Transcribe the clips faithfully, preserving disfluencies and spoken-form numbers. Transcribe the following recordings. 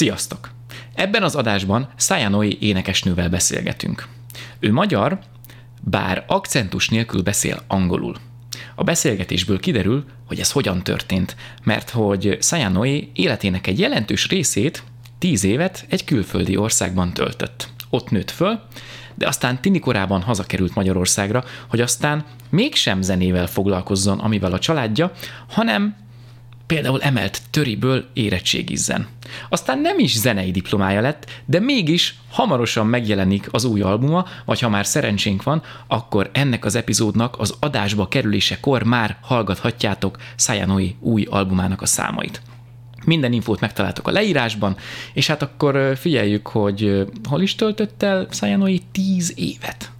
Sziasztok! Ebben az adásban Szájánói énekesnővel beszélgetünk. Ő magyar, bár akcentus nélkül beszél angolul. A beszélgetésből kiderül, hogy ez hogyan történt, mert hogy Szájánói életének egy jelentős részét, tíz évet egy külföldi országban töltött. Ott nőtt föl, de aztán tinikorában hazakerült Magyarországra, hogy aztán mégsem zenével foglalkozzon, amivel a családja, hanem például emelt töriből érettségizzen. Aztán nem is zenei diplomája lett, de mégis hamarosan megjelenik az új albuma, vagy ha már szerencsénk van, akkor ennek az epizódnak az adásba kerülésekor már hallgathatjátok Szájánói új albumának a számait. Minden infót megtaláltok a leírásban, és hát akkor figyeljük, hogy hol is töltött el Szájánói tíz évet.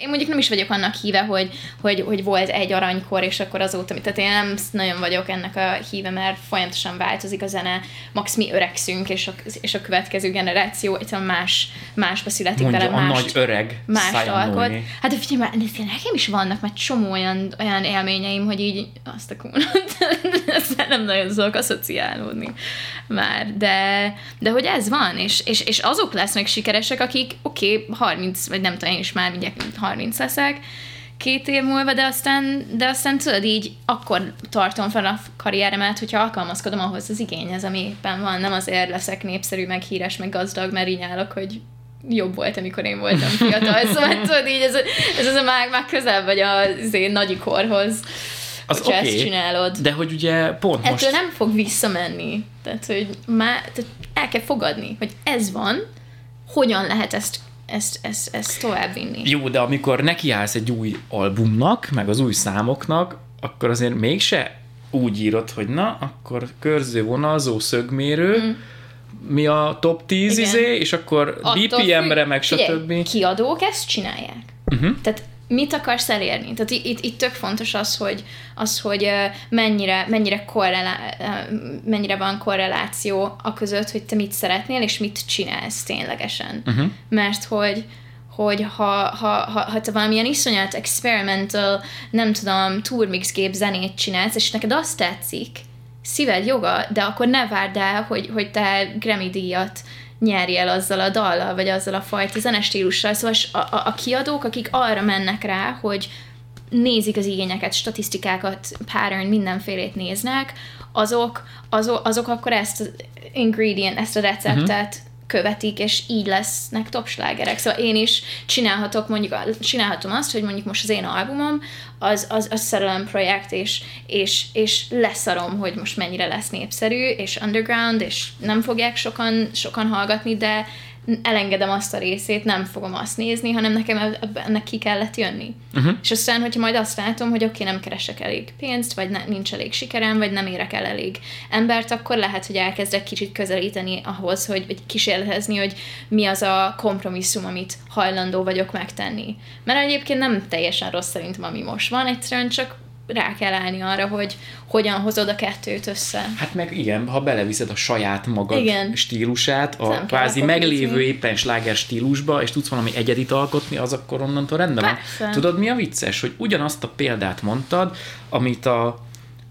Én mondjuk nem is vagyok annak híve, hogy, hogy, hogy volt egy aranykor, és akkor azóta, tehát én nem nagyon vagyok ennek a híve, mert folyamatosan változik a zene, max mi öregszünk, és a, és a következő generáció egyszerűen más, másba születik. Mondja vele, a mást, nagy öreg alkot. Hát figyelj már, nekem is vannak már csomó olyan, olyan élményeim, hogy így azt a kónat, nem nagyon szok asszociálódni már, de, de hogy ez van, és, és, és azok lesznek sikeresek, akik oké, okay, harminc, vagy nem tudom, én is már mindjárt harminc leszek két év múlva, de aztán, de aztán tudod, így akkor tartom fel a karrieremet, hogyha alkalmazkodom ahhoz az igényhez, ami éppen van. Nem azért leszek népszerű, meg híres, meg gazdag, mert így állok, hogy jobb volt, amikor én voltam fiatal. Szóval tudod, így ez, ez az a már, már közel vagy az én nagyikorhoz, az hogyha okay, ezt csinálod. De hogy ugye pont most... Ettől nem fog visszamenni. Tehát, hogy már tehát el kell fogadni, hogy ez van, hogyan lehet ezt Ezt, ezt, ezt továbbvinni. Jó, de amikor nekiállsz egy új albumnak, meg az új számoknak, akkor azért mégse úgy írod, hogy na, akkor körző, vonalzó, szögmérő, mm. mi a top tíz, igen, izé, és akkor bé pé em-re, meg stb. Kiadók ezt csinálják. Uh-huh. Tehát mit akarsz elérni? Tehát itt, itt tök fontos az, hogy, az, hogy mennyire, mennyire, korrelá- mennyire van korreláció a között, hogy te mit szeretnél, és mit csinálsz ténylegesen. Uh-huh. Mert hogy, hogy ha, ha, ha, ha te valamilyen iszonyat experimental, nem tudom, turmixgép zenét csinálsz, és neked azt tetszik, szíved joga, de akkor ne várd el, hogy, hogy te Grammy-díjat nyerj el azzal a dallal, vagy azzal a fajta zenestílussal. Szóval a, a, a kiadók, akik arra mennek rá, hogy nézik az igényeket, statisztikákat, pattern, mindenfélét néznek, azok, azok, azok akkor ezt az ingredient, ezt a receptet uh-huh. követik, és így lesznek topslágerek. Szóval én is csinálhatok, mondjuk, csinálhatom azt, hogy mondjuk most az én albumom az, az, az szerelem projekt, és, és, és leszarom, hogy most mennyire lesz népszerű, és underground, és nem fogják sokan, sokan hallgatni, de elengedem azt a részét, nem fogom azt nézni, hanem nekem ennek ki kellett jönni. Uh-huh. És aztán, hogyha majd azt látom, hogy oké, okay, nem keresek elég pénzt, vagy ne, nincs elég sikerem, vagy nem érek el elég embert, akkor lehet, hogy elkezdek kicsit közelíteni ahhoz, hogy, vagy kísérletezni, hogy mi az a kompromisszum, amit hajlandó vagyok megtenni. Mert egyébként nem teljesen rossz szerintem, ami most van, egyszerűen csak rá kell állni arra, hogy hogyan hozod a kettőt össze. Hát meg igen, ha beleviszed a saját magad, igen, stílusát, a kvázi meglévő éppen sláger stílusba, és tudsz valami egyedit alkotni, az akkor onnantól rendben van. Persze. Tudod, mi a vicces? Hogy ugyanazt a példát mondtad, amit a,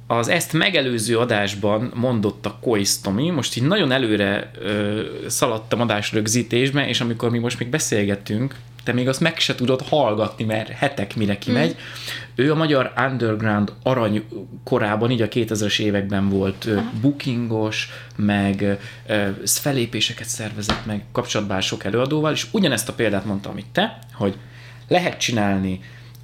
az ezt megelőző adásban mondott a Koisz Tomi. Most így nagyon előre ö, szaladtam adásrögzítésbe, és amikor mi most még beszélgettünk, te még azt meg se tudod hallgatni, mert hetek mire kimegy. Mm. Ő a magyar underground arany korában, így a kétezres években volt bookingos, meg felépéseket szervezett, meg kapcsolatban sok előadóval, és ugyanezt a példát mondta, amit te, hogy lehet csinálni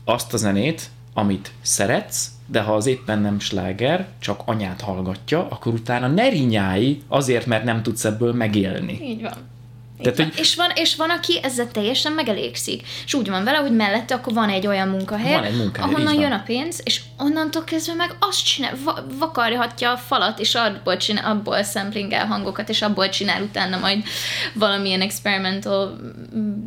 azt a zenét, amit szeretsz, de ha az éppen nem sláger, csak anyát hallgatja, akkor utána ne rinyálj azért, mert nem tudsz ebből megélni. Így van. Tehát, hogy... és, van, és van, aki ezzel teljesen megelégszik. És úgy van vele, hogy mellette akkor van egy olyan munkahely, van egy munkahely ahonnan jön a pénz, és onnantól kezdve meg azt csinál, va- vakarhatja a falat, és abból, csinál, abból szemplingel hangokat, és abból csinál utána majd valamilyen experimental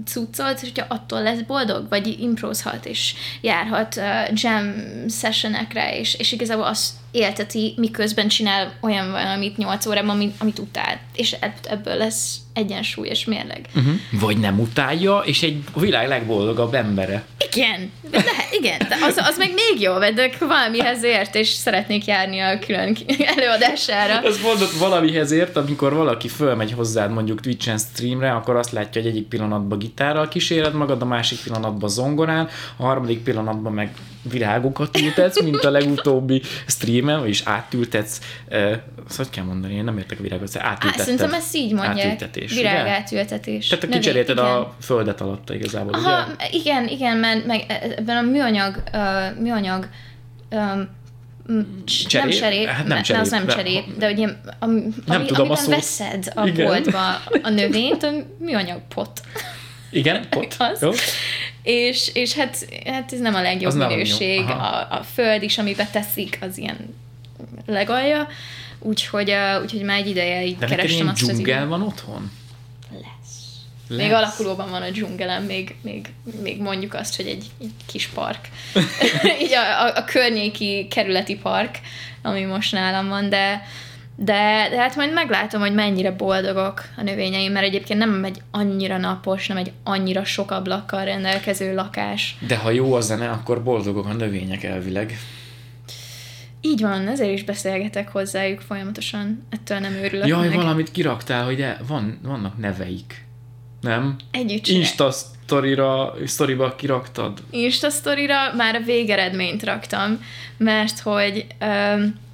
cuccot, és hogyha attól lesz boldog, vagy improzhat, és járhat uh, jam sessionekre, és, és igazából az élteti, miközben csinál olyan valamit nyolc órában, amit, amit utál. És ebből lesz egyensúlyos mérleg. Uh-huh. Vagy nem utálja, és egy világ legboldogabb embere. Igen, lehet, igen, az, az meg még jó, de valamihez ért, és szeretnék járni a külön előadására. Azt mondod, valamihez ért, amikor valaki fölmegy hozzád mondjuk Twitch-en streamre, akkor azt látja, hogy egyik pillanatban gitárral kíséred magad, a másik pillanatban zongorán, a harmadik pillanatban meg virágokat ültetsz, mint a legutóbbi streamen, vagyis átültetsz. E, azt hogy kell mondani, én nem értek a virágot, szóval átültetted. Á, szerintem ezt így mondják. Virág átültetés. Tehát te kicserélted a földet alatta igazából. Aha, ugye? Igen, igen, mert meg ebben a műanyag, uh, műanyag um, cserép? Nem cserép, hát nem cserép, az nem cserép, de, de ugye ami, nem ami, tudom, amiben veszed a boltba a növényt, a műanyag pot. Igen, pot. Jó. És, és hát, hát ez nem a legjobb az minőség. A, a föld is, amiben teszik, az ilyen legalja. Úgyhogy, uh, úgyhogy már egy ideje így de kerestem azt, hogy... De neked ilyen dzsungel van otthon? Lesz. Lesz. Még alakulóban van a dzsungelem, még, még, még mondjuk azt, hogy egy, egy kis park. Így a, a, a környéki kerületi park, ami most nálam van, de... De, de hát majd meglátom, hogy mennyire boldogok a növényeim, mert egyébként nem egy annyira napos, nem egy annyira sok ablakkal rendelkező lakás. De ha jó a zene, akkor boldogok a növények elvileg. Így van, ezért is beszélgetek hozzájuk folyamatosan, ettől nem őrülök. Jaj, meg. Valamit kiraktál, hogy de van, vannak neveik, nem? Együtt Insta sztorira, sztoriba kiraktad? Insta sztorira már a végeredményt raktam, mert hogy... Um,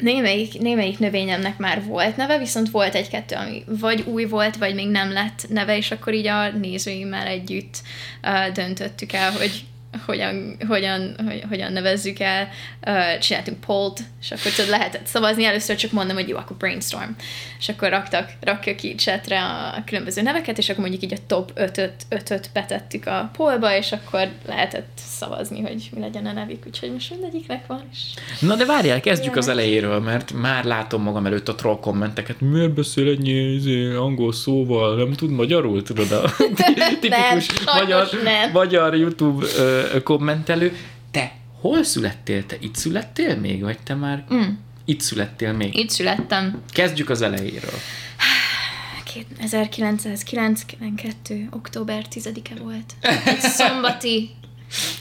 Némelyik, némelyik növényemnek már volt neve, viszont volt egy-kettő, ami vagy új volt, vagy még nem lett neve, és akkor így a nézőimmel együtt uh, döntöttük el, hogy hogyan, hogyan, hogyan nevezzük el. Uh, csináltunk pollt, és akkor tudod, lehetett szavazni. Először csak mondom, hogy jó, akkor brainstorm. És akkor raktak, rakja ki chatre a különböző neveket, és akkor mondjuk így a top ötöt betettük a pollba, és akkor lehetett szavazni, hogy mi legyen a nevük. Úgyhogy most mindegyiknek van is. Na de várjál, kezdjük az elejéről, mert már látom magam előtt a troll kommenteket. Miért beszél ennyi angol szóval? Nem tud magyarul, tudod? A tipikus magyar, magyar YouTube kommentelő. Te hol születtél? Te itt születtél még? Vagy te már mm. itt születtél még? Itt születtem. Kezdjük az elejéről. ezerkilencszázkilencvenkettő. október tizedike volt. Egy szombati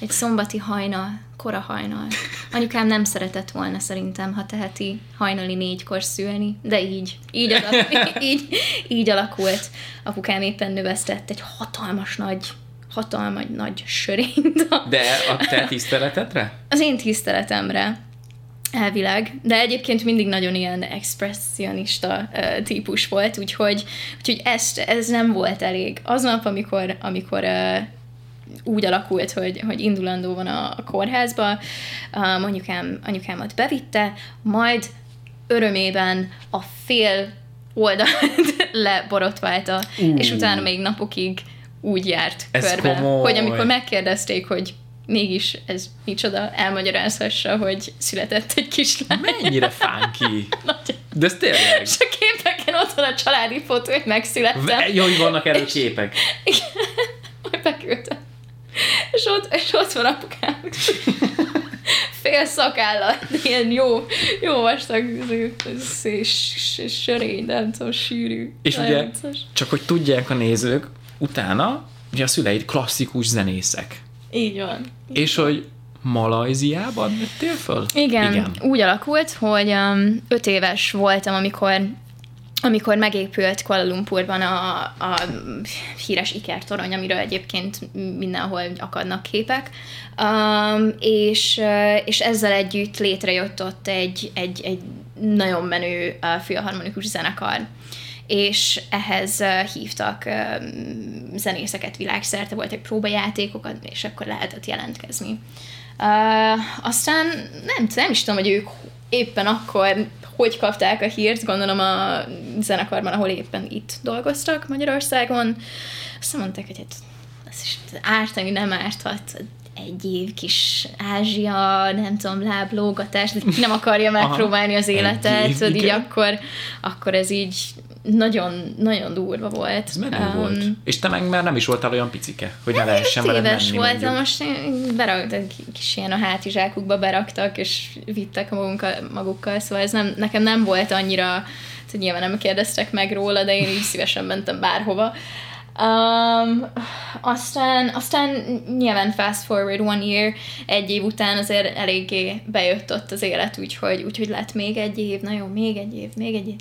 egy szombati hajnal, kora hajnal. Anyukám nem szeretett volna szerintem, ha teheti, hajnali négykor szülni, de így, így, alak, így, így alakult. Apukám éppen növesztett egy hatalmas nagy hatalmas nagy sörényt. De a te tiszteletedre? Az én tiszteletemre. Elvileg. De egyébként mindig nagyon ilyen expressionista uh, típus volt, úgyhogy, úgyhogy ezt, ez nem volt elég. Aznap, amikor, amikor uh, úgy alakult, hogy, hogy indulandó van a, a kórházba, uh, anyukám, anyukámat bevitte, majd örömében a fél oldalt leborotválta, uh. és utána még napokig úgy járt ez körbe, komoly. Hogy amikor megkérdezték, hogy mégis ez micsoda, elmagyarázhassa, hogy született egy kislány. Mennyire funky! De ez tényleg. És a képeken ott van a családi fotó, hogy megszülettem. Jó, hogy vannak erről és... képek. Igen, majd beküldtem. És ott, és ott van apukám. Fél szakállal, ilyen jó, jó vastag sörény, nem tudom, sűrű. És ugye, csak hogy tudják a nézők, utána, ugye a szüleid klasszikus zenészek. Így van. Így és van. Hogy Malajziában vettél föl? Igen, Igen, úgy alakult, hogy um, öt éves voltam, amikor, amikor megépült Kuala Lumpurban a, a híres ikertorony, amiről egyébként mindenhol akadnak képek, um, és, és ezzel együtt létrejött ott egy, egy, egy nagyon menő uh, filharmonikus zenekar. És ehhez hívtak zenészeket világszerte, voltak próbajátékok, és akkor lehetett jelentkezni. Aztán nem, nem is tudom, hogy ők éppen akkor hogy kapták a hírt, gondolom a zenekarban, ahol éppen itt dolgoztak Magyarországon. Azt mondták, hogy hát ez is árt, ami nem árthat. Egy év kis Ázsia, nem tudom, láblógatás, de ki nem akarja megpróbálni az életet, év, így akkor, akkor ez így nagyon, nagyon durva volt. Ez menő um, volt. És te meg már nem is voltál olyan picike, hogy ne lehessen veled menni. Éves voltam, most beraktak, kis ilyen a hátizsákukba beraktak, és vittek magunkkal, magukkal, szóval ez nem, nekem nem volt annyira, hogy nyilván nem kérdeztek meg róla, de én így szívesen mentem bárhova. Um, aztán, aztán nyilván fast forward one year, egy év után azért eléggé bejött ott az élet, úgyhogy, úgyhogy lett még egy év, na jó, még egy év, még egy év,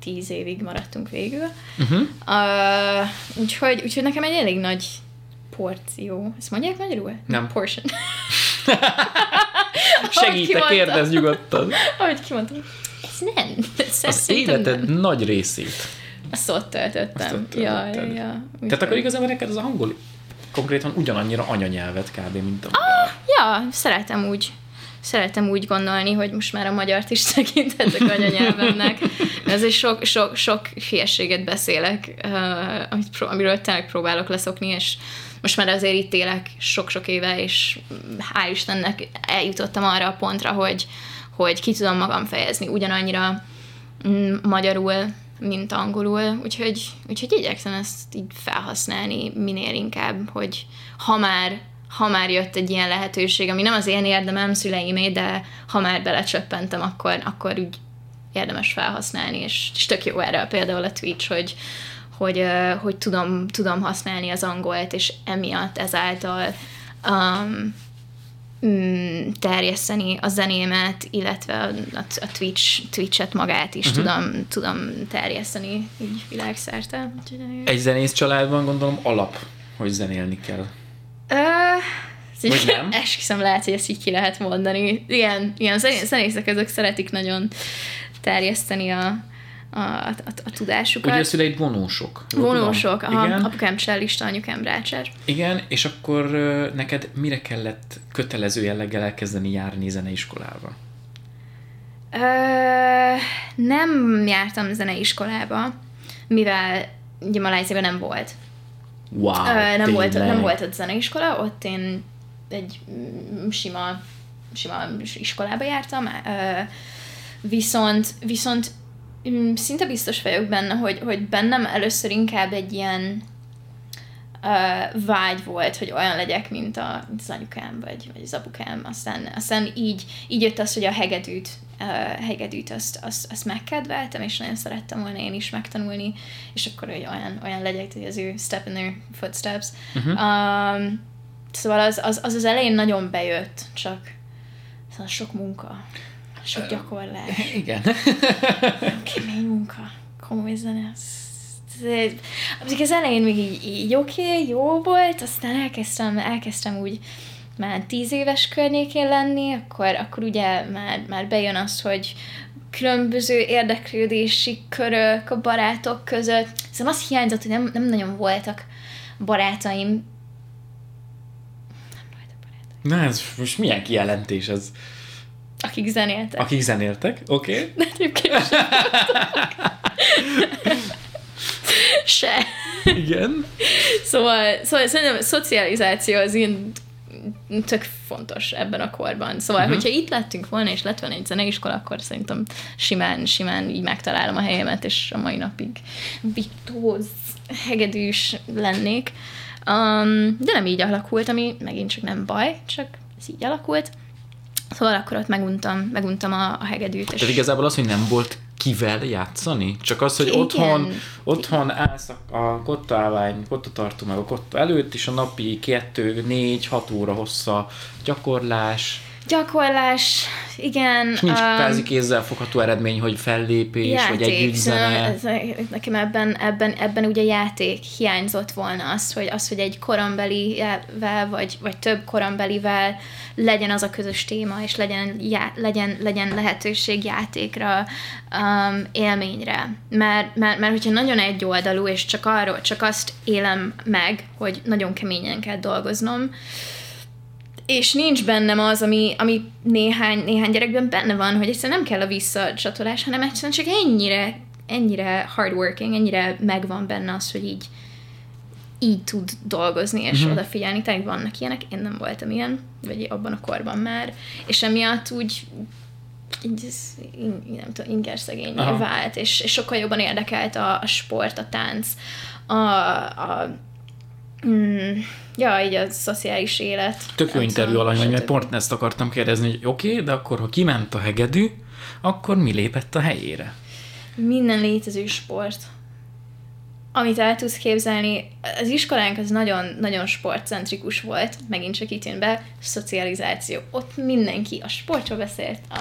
tíz évig maradtunk végül. Uh-huh. Uh, úgyhogy, úgyhogy nekem egy elég nagy porció. Ezt mondják magyarul? Nem. Portion. Segítek, kérdezz nyugodtan. Ahogy kimondtam, ez nem. Ez az életed nem. Nagy részét. Azt ott töltöttem. Azt ott ja, ja, ja. Tehát akkor igazából neked az angol konkrétan ugyanannyira anyanyelvet kb. Mint a ah, ja, szeretem úgy. Szeretem úgy gondolni, hogy most már a magyart is tekintetek anyanyelvemnek. Ezért sok, sok, sok hülyeséget beszélek, uh, amiről tényleg próbálok leszokni, és most már azért itt élek sok-sok éve, és hál' Istennek eljutottam arra a pontra, hogy, hogy ki tudom magam fejezni ugyanannyira m- magyarul, mint angolul, úgyhogy, úgyhogy igyekszem ezt így felhasználni minél inkább, hogy ha már ha már jött egy ilyen lehetőség, ami nem az én érdemem, szüleimé, de ha már belecsöppentem, akkor, akkor úgy érdemes felhasználni, és, és tök jó erre például a Twitch, hogy, hogy, hogy tudom, tudom használni az angolt, és emiatt ezáltal um, terjeszteni a zenémet, illetve a Twitch, Twitch-et magát is uh-huh. tudom, tudom terjeszteni így világszerte. Egy zenész családban gondolom alap, hogy zenélni kell. Uh, így, nem? Esküszöm, lehet, hogy ezt így ki lehet mondani. Igen, igen, zenészek azok szeretik nagyon terjeszteni a, a, a, a tudásukat. Ugye a szüleid vonósok. Vonósok, aha, igen. Apukám csellista, anyukám rácsár. Igen, és akkor neked mire kellett kötelező jelleggel elkezdeni járni zeneiskolába? Uh, nem jártam zeneiskolába, mivel ugye Malajziában nem volt. Wow, uh, nem, volt, nem volt ott zeneiskola, ott én egy sima, sima iskolába jártam, uh, viszont, viszont szinte biztos vagyok benne, hogy, hogy bennem először inkább egy ilyen uh, vágy volt, hogy olyan legyek, mint az anyukám, vagy, vagy az apukám, aztán, aztán így, így jött az, hogy a hegedűt, uh, hegedűt azt, azt, azt megkedveltem, és nagyon szerettem volna én is megtanulni, és akkor hogy olyan, olyan legyek, hogy az ő step in their footsteps. Uh-huh. Um, szóval az az, az az elején nagyon bejött, csak szóval sok munka, sok gyakorlás. Uh, igen. Kemény munka, komoly zene, az elején még így, így oké, okay, jó volt, aztán elkezdtem, elkezdtem úgy már tíz éves környékén lenni, akkor, akkor ugye már, már bejön az, hogy különböző érdeklődési körök a barátok között. Szóval az hiányzott, hogy nem, nem nagyon voltak barátaim. Nem voltak barátaim. Na ez most milyen kijelentés ez? Akik zenéltek. Akik zenéltek, oké. Okay. De egyébként sem se. Igen. Szóval, szóval szerintem a szocializáció az én tök fontos ebben a korban. Szóval, uh-huh. hogyha itt lettünk volna, és lett volna egy zeneiskola, akkor szerintem simán, simán így megtalálom a helyemet, és a mai napig virtuóz, hegedűs lennék. Um, de nem így alakult, ami megint csak nem baj, csak ez így alakult. Szóval akkor ott meguntam, meguntam a, a hegedűt. Tehát igazából az, hogy nem volt kivel játszani? Csak az, hogy igen. otthon, otthon állsz a kottaállvány, kottatartó meg a kotta előtt, és a napi kettő, négy, hat óra hossza gyakorlás. Gyakorlás, igen. És nincs um, kvázi kézzelfogható eredmény, hogy fellépés, játék, vagy együttzene. Nekem ebben, ebben, ebben ugye játék hiányzott volna az, hogy, az, hogy egy korombelivel, vagy, vagy több korombelivel legyen az a közös téma, és legyen, já, legyen, legyen lehetőség játékra, um, élményre. Mert, mert, mert hogyha nagyon egyoldalú, és csak arról, csak azt élem meg, hogy nagyon keményen kell dolgoznom, és nincs bennem az, ami, ami néhány, néhány gyerekben benne van, hogy egyszerűen nem kell a visszacsatolás, hanem egyszerűen csak ennyire, ennyire hardworking, ennyire megvan benne az, hogy így, így tud dolgozni, és mm-hmm. odafigyelni. Tehát vannak ilyenek, én nem voltam ilyen, vagy abban a korban már, és emiatt úgy így, így nem tudom, ingerszegényé vált, és, és sokkal jobban érdekelt a, a sport, a tánc, a... a Mm, ja, így a szociális élet. Tök jó interjú alany, mert több. Pont ezt akartam kérdezni, hogy oké, okay, de akkor ha kiment a hegedű, akkor mi lépett a helyére? Minden létező sport. amit el tudsz képzelni, az iskolánk az nagyon-nagyon sportcentrikus volt, megint csak itt jön be, szocializáció. Ott mindenki a sportról beszélt, a,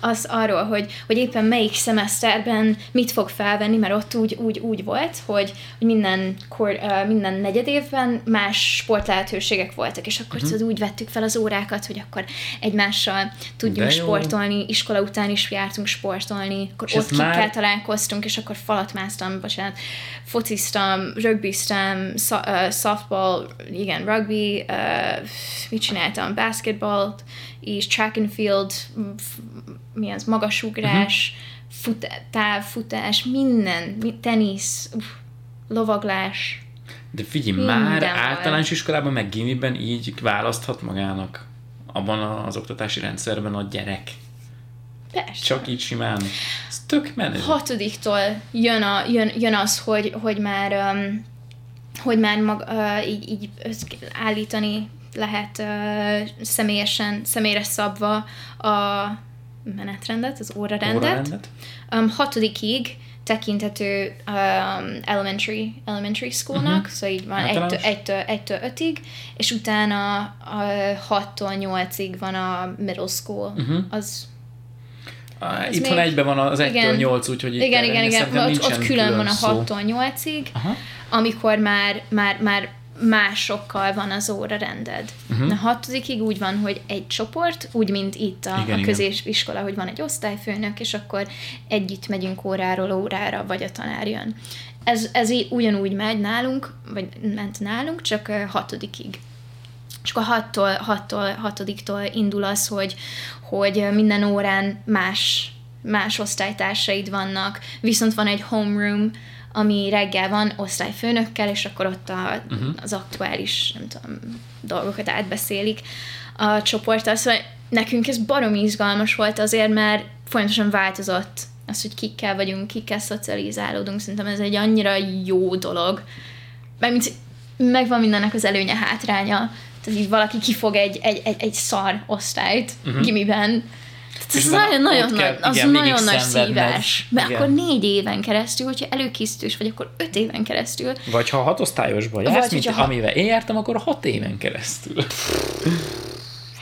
az arról, hogy, hogy éppen melyik szemeszterben mit fog felvenni, mert ott úgy, úgy, úgy volt, hogy, hogy minden, kor, minden negyed évben más sportlehetőségek voltak, és akkor uh-huh. úgy vettük fel az órákat, hogy akkor egymással tudjunk sportolni, iskola után is jártunk sportolni, akkor és ott kikkel már... találkoztunk, és akkor falatmásztam, bocsánat, fociztam, rögbiztem, softball, igen, rugby, uh, mit csináltam, basketballt, és track and field, f- mi az, magasugrás, uh-huh. fut- távfutás, minden, tenisz, uf, lovaglás. De figyelj, minden már van. Általános iskolában, meg gimiben így választhat magának abban az oktatási rendszerben a gyerek. Persze. Csak így simán. Ez tök menő. Hatodiktól jön, a, jön, jön az, hogy, hogy már, um, hogy már mag, uh, így, így állítani lehet uh, személyesen, személyre szabva a menetrendet, az órarendet. órarendet. Um, hatodikig tekintető um, elementary, elementary schoolnak, uh-huh. szóval így van egytől ötig, és utána a hattól nyolcig van a middle school, uh-huh. az ez itthon még... egyben van az egytől nyolc, úgyhogy itt igen, igen, igen. Ott, ott külön, külön van a hattól nyolcig, aha. amikor már, már, már másokkal van az óra rended. Uh-huh. A hatodikig úgy van, hogy egy csoport, úgy, mint itt a, igen, a középiskola, hogy van egy osztályfőnök, és akkor együtt megyünk óráról órára, vagy a tanár jön. Ez, ez így ugyanúgy megy nálunk, vagy ment nálunk, csak hatodikig. És akkor hattól, hattól, hatodiktól indul az, hogy, hogy minden órán más, más osztálytársaid vannak, viszont van egy homeroom, ami reggel van osztályfőnökkel, és akkor ott a, uh-huh. az aktuális, nem tudom, dolgokat átbeszélik a csoport. Szóval nekünk ez baromi izgalmas volt azért, mert folyamatosan változott az, hogy kikkel vagyunk, kikkel szocializálódunk. Szerintem ez egy annyira jó dolog. Mert megvan mindennek az előnye, hátránya. Tehát így valaki kifog egy, egy, egy, egy szar osztályt uh-huh. gimiben. Ez nagyon-nagyon nagy, az igen, nagyon nagy szívás. Mert igen. akkor négy éven keresztül, hogyha előkészítős vagy, akkor öt éven keresztül. Vagy ha hat osztályosban jársz, mint ha... amivel én jártam, akkor hat éven keresztül.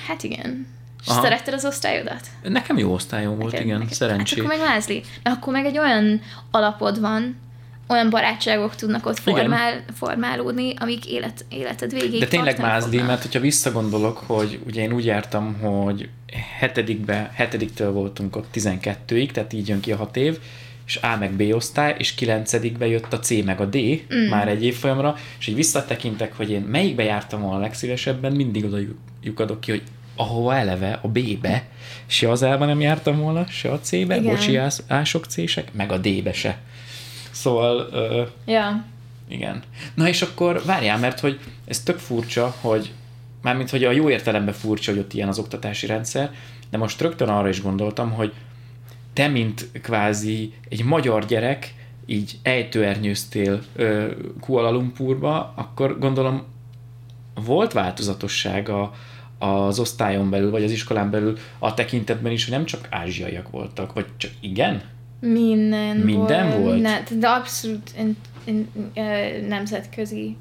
Hát igen. És szeretted az osztályodat? Nekem jó osztályom volt, neked, igen, neked. Szerencsé. Hát akkor meg Lázli. Mert akkor meg egy olyan alapod van, olyan barátságok tudnak ott formál, formálódni, amik élet, életed végéig de tényleg mázdi, mert hogyha visszagondolok, hogy ugye én úgy jártam, hogy hetedikbe, hetediktől voltunk ott tizenkettőig, tehát így jön ki a hat év, és A meg B osztály, és kilencedikbe jött a C meg a D, mm. már egy évfolyamra, és így visszatekintek, hogy én melyikbe jártam a legszívesebben, mindig oda lyukadok ki, hogy ahova eleve, a B-be, se az elben nem jártam volna, se a C-be, bocsiások C-sek, meg a D-be se. Szóval, uh, yeah. igen. Na és akkor várjál, mert hogy ez tök furcsa, hogy mármint, hogy a jó értelemben furcsa, hogy ott ilyen az oktatási rendszer, de most rögtön arra is gondoltam, hogy te, mint kvázi egy magyar gyerek, így ejtőernyőztél uh, Kuala Lumpurba, akkor gondolom volt változatosság a, az osztályon belül, vagy az iskolán belül a tekintetben is, hogy nem csak ázsiaiak voltak, vagy csak igen? Minden, Minden volt. volt? Ne, de abszolút in, in, uh, nemzetközi.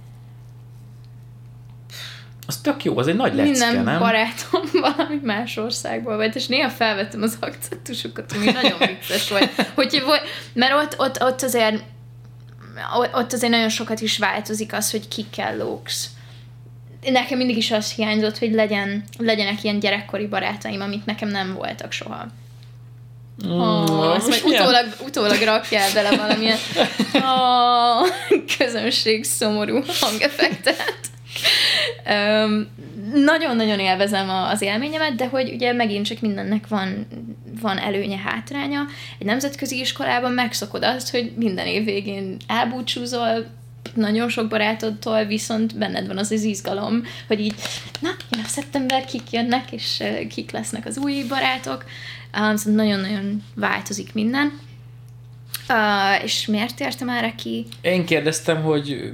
Az tök jó, az egy nagy lecke, nem? Minden barátom valami más országból volt, és néha felvettem az akcentusokat, ami nagyon vicces volt. Hogy, mert ott, ott, ott, azért, ott azért nagyon sokat is változik az, hogy kikkel lógsz. Nekem mindig is az hiányzott, hogy legyen, legyenek ilyen gyerekkori barátaim, amit nekem nem voltak soha. Oh, ezt majd utólag, utólag rakjál bele valamilyen oh, közönség szomorú hangeffektet. Um, nagyon-nagyon élvezem az élményemet, de hogy ugye megint csak mindennek van, van előnye, hátránya. Egy nemzetközi iskolában megszokod azt, hogy minden év végén elbúcsúzol nagyon sok barátodtól, viszont benned van az az izgalom, hogy így na, én a szeptember kik jönnek, és kik lesznek az új barátok. Um, szóval nagyon-nagyon változik minden. Uh, és miért értem erre ki? Én kérdeztem, hogy,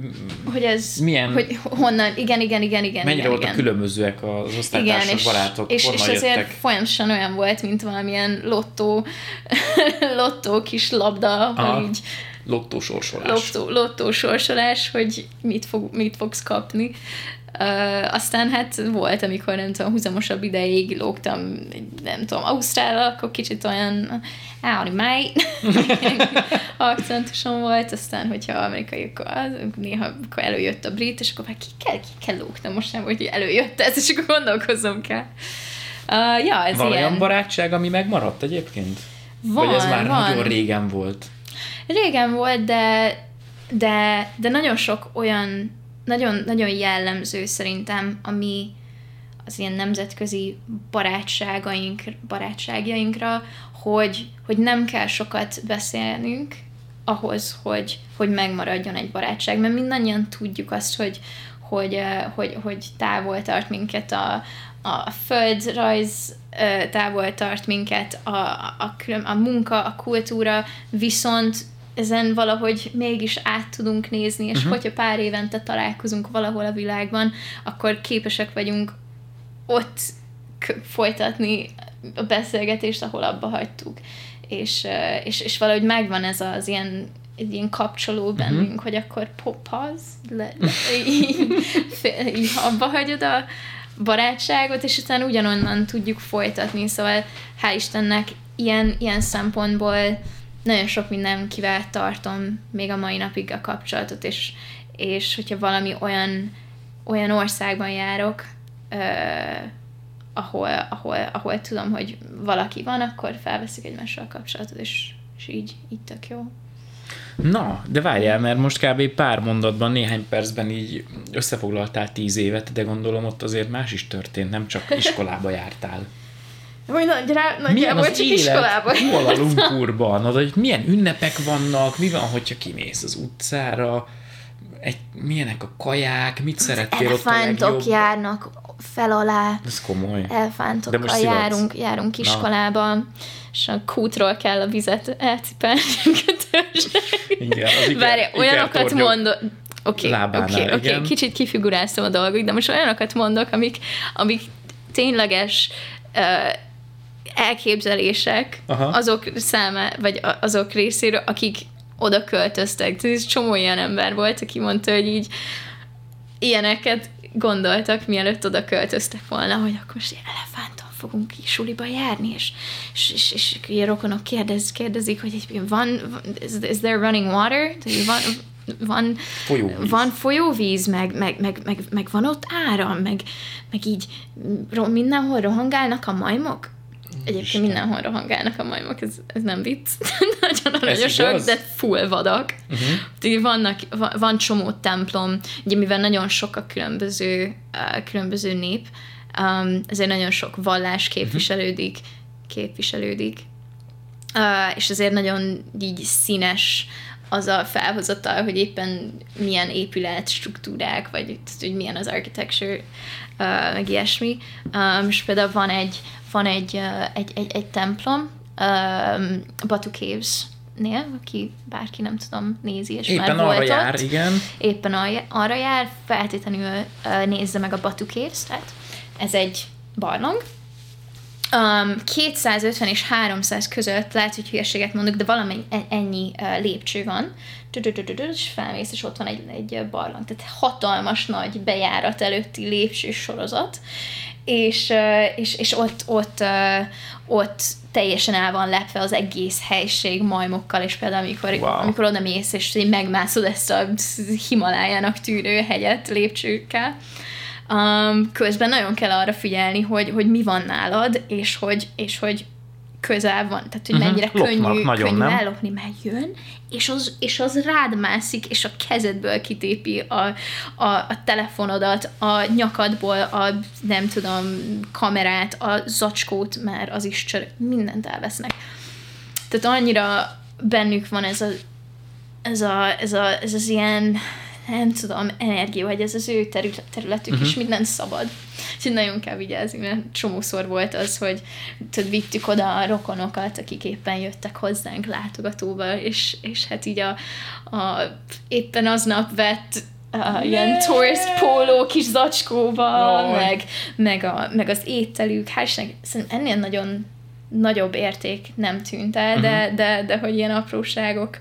hogy ez milyen... Hogy honnan, igen, igen, igen, igen. Mennyire voltak különbözőek az osztálytársak, igen, barátok, és, honnan és jöttek? És azért folyamatosan olyan volt, mint valamilyen lottó, lottó kis labda, hogy így Lottósorsolás. Lottó, lottósorsolás, hogy mit, fog, mit fogsz kapni. Uh, aztán hát volt, amikor nem tudom, húzamosabb ideig lógtam, nem tudom, Ausztrál, akkor kicsit olyan állni máj akcentusom volt, aztán hogyha amerikai, akkor néha akkor előjött a brit, és akkor már ki kell, ki kell lógtam most nem, hogy előjött ez, és akkor gondolkozom kell. Uh, ja, ez van ilyen. Olyan barátság, ami megmaradt egyébként? Van, vagy ez már van. Nagyon régen volt? Régen volt, de, de, de nagyon sok olyan Nagyon, nagyon jellemző szerintem, ami az ilyen nemzetközi barátságaink, barátságjainkra, hogy, hogy nem kell sokat beszélnünk ahhoz, hogy, hogy megmaradjon egy barátság, mert mindannyian tudjuk azt, hogy, hogy, hogy, hogy távol tart minket a, a földrajz, távol tart minket a, a, külön, a munka, a kultúra, viszont ezen valahogy mégis át tudunk nézni, és uh-huh. hogyha pár évente találkozunk valahol a világban, akkor képesek vagyunk ott folytatni a beszélgetést, ahol abba hagytuk. És, és, és valahogy megvan ez az ilyen, egy ilyen kapcsoló bennünk, uh-huh. hogy akkor popaz, le, le, így, így abba hagyod a barátságot, és utána ugyanonnan tudjuk folytatni. Szóval hál' Istennek ilyen, ilyen szempontból nagyon sok mindenkivel tartom még a mai napig a kapcsolatot, és, és hogyha valami olyan, olyan országban járok, uh, ahol, ahol, ahol tudom, hogy valaki van, akkor felveszik egymással a kapcsolatot, és, és így, így tök jó. Na, de várjál, mert most kb. Pár mondatban, néhány percben így összefoglaltál tíz évet, de gondolom ott azért más is történt, nem csak iskolába jártál. Vagy nagyjából csak iskolában. Milyen az élet Kuala Lumpurban? Milyen ünnepek vannak? Mi van, hogyha kimész az utcára? Egy, milyenek a kaják? Mit szerettél ott a legjobban? Elefántok járnak fel alá. Ez komoly. Elefántokkal járunk, járunk iskolába, na. És a kútról kell a vizet elcipelni. Igen, az igen. Várj, olyanokat mondod... Oké, oké, oké, kicsit kifiguráztam a dolgok, de most olyanokat mondok, amik, amik tényleges... Uh, elképzelések aha. azok száma, vagy azok részéről, akik oda költöztek. Ez csomó ilyen ember volt, aki mondta, hogy így ilyeneket gondoltak, mielőtt oda költöztek volna, hogy akkor most elefánton fogunk suliba járni, és, és, és, és ilyen rokonok kérdez, kérdezik, hogy egyébként van, is, is there running water? Van, van folyóvíz, van folyóvíz meg, meg, meg, meg, meg van ott áram, meg, meg így mindenhol rohangálnak a majmok. Egyébként mindenhol rohangálnak a majmok, ez, ez nem vicc. Nagyon aranyosak, de full vadak. Uh-huh. Vannak, van, van csomó templom, ugye mivel nagyon sok a különböző, uh, különböző nép, um, ezért nagyon sok vallás képviselődik, uh-huh. képviselődik. Uh, és ezért nagyon így színes az a felhozatal, hogy éppen milyen épület, struktúrák, vagy tehát, hogy milyen az architecture, uh, meg ilyesmi. Um, és például van egy Van egy, egy, egy, egy templom, um, Batu Caves-nél, aki bárki nem tudom nézi, és éppen már volt jár, ott. Igen. Éppen arra, arra jár, feltétlenül uh, nézze meg a Batu Caves-et. Ez egy barlang. Um, kétszázötven és háromszáz között, lehet, hogy hülyeséget mondok, de valamennyi ennyi uh, lépcső van, és felmész, és ott van egy, egy barlang. Tehát hatalmas nagy bejárat előtti lépcső sorozat, és, és, és ott, ott, ott teljesen el van lepve az egész helység majmokkal, és például amikor, wow. amikor oda mész, és megmászod ezt a Himalájának tűrő hegyet lépcsőkkel, um, közben nagyon kell arra figyelni, hogy, hogy mi van nálad, és hogy, és hogy közel van, tehát hogy uh-huh. mennyire Lopnak, könnyű, nagyon, könnyű ellopni, mert jön, és az, és az rád mászik, és a kezedből kitépi a, a, a telefonodat, a nyakadból a, nem tudom, kamerát, a zacskót, mert az is csörög, mindent elvesznek. Tehát annyira bennük van ez a, ez, a, ez, a, ez az ilyen, nem tudom, energia, vagy ez az ő terület, területük, uh-huh. és minden szabad. Úgyhogy nagyon kell vigyázni, mert csomószor volt az, hogy tud, vittük oda a rokonokat, akik éppen jöttek hozzánk látogatóba, és, és hát így a, a, éppen aznap vett a, ilyen tourist póló kis zacskóba, meg, meg, a, meg az ételük, hát ennél nagyon nagyobb érték nem tűnt el, de, uh-huh. de, de hogy ilyen apróságok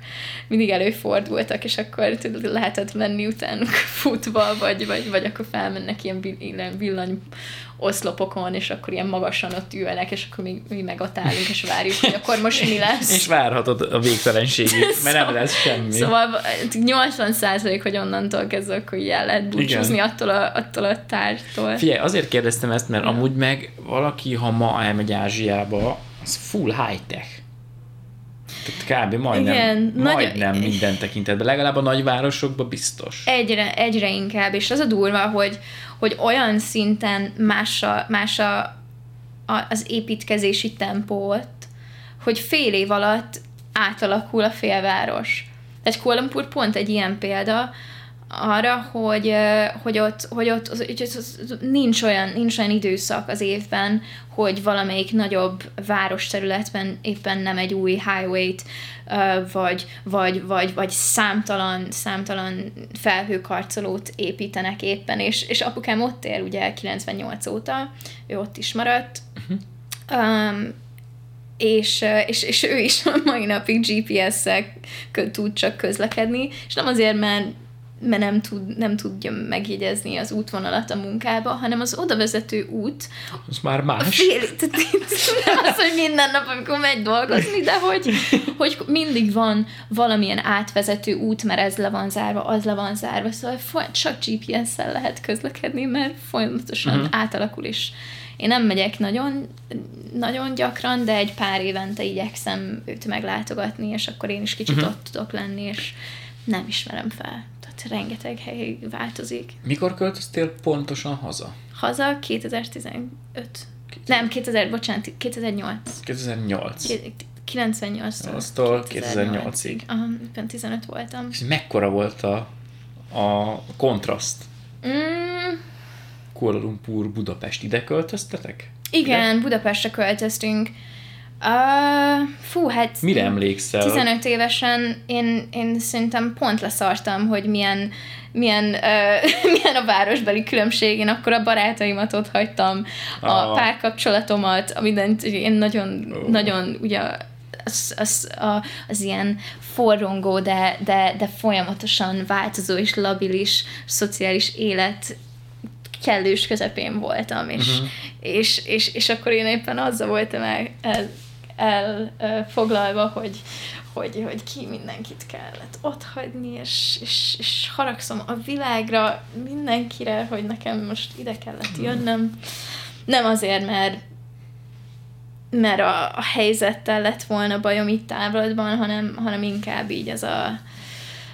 mindig előfordultak, és akkor lehetett menni utánuk futva, vagy, vagy, vagy akkor felmennek ilyen villany oszlopokon, és akkor ilyen magasan ott ülnek, és akkor mi, mi meg ott állunk, és várjuk, hogy akkor most mi lesz. És várhatod a végtelenségig, mert szóval, nem lesz semmi. Szóval nyolcvan százalék, hogy onnantól kezdve, akkor így el lehet búcsúzni attól a, attól a tárgytól. Figyelj, azért kérdeztem ezt, mert amúgy meg valaki, ha ma elmegy Ázsiába, az full high-tech. Tehát kb. majdnem, Igen, majdnem nagy... minden tekintetben. Legalább a nagyvárosokban biztos. Egyre, egyre inkább. És az a durva, hogy, hogy olyan szinten más, a, más a, a, az építkezési tempó ott, hogy fél év alatt átalakul a félváros. Tehát Kuala Lumpur pont egy ilyen példa arra, hogy, hogy ott, hogy ott az, az, az, az, nincs, olyan, nincs olyan időszak az évben, hogy valamelyik nagyobb városterületben éppen nem egy új highway-t, vagy, vagy, vagy, vagy számtalan, számtalan felhőkarcolót építenek éppen, és, és apukám ott él ugye kilencvennyolc óta, ő ott is maradt, uh-huh. um, És, és, és ő is a mai napig gé pé es-szel tud csak közlekedni, és nem azért, mert, mert nem, tud, nem tudja megjegyezni az útvonalat a munkába, hanem az odavezető út... Az már más. Fél, nem az, hogy minden nap, amikor megy dolgozni, de hogy, hogy mindig van valamilyen átvezető út, mert ez le van zárva, az le van zárva, szóval csak gé pé es-szel lehet közlekedni, mert folyamatosan uh-huh. átalakul is. Én nem megyek nagyon, nagyon gyakran, de egy pár évente igyekszem őt meglátogatni, és akkor én is kicsit uh-huh. ott tudok lenni, és nem ismerem fel. Tehát rengeteg hely változik. Mikor költöztél pontosan haza? Haza kétezer-tizenöt. Nem, kétezer, bocsánat, kétezer-nyolc. kétezer-nyolc. kilencvennyolctól kétezer-nyolcig. Aha, éppen tizenöt voltam. És mekkora volt a, a kontraszt? Mm. Kuala Lumpur, Budapest. Ide költöztetek? Igen, ide? Budapestre költöztünk. Uh, fú, hát... Mire emlékszel? tizenöt évesen én, én szerintem pont leszartam, hogy milyen, milyen, uh, milyen a városbeli különbség. Én akkor a barátaimat ott hagytam, a ah. párkapcsolatomat, a mindent, én nagyon, oh. nagyon ugye... Az, az, az, az ilyen forrongó, de, de, de folyamatosan változó és labilis szociális élet kellős közepén voltam, és, uh-huh. és, és, és akkor én éppen azzal voltam elfoglalva, el, el, hogy, hogy, hogy ki mindenkit kellett otthagyni, és, és, és haragszom a világra, mindenkire, hogy nekem most ide kellett jönnöm. Uh-huh. Nem azért, mert, mert a, a helyzettel lett volna bajom itt távolatban, hanem, hanem inkább így ez a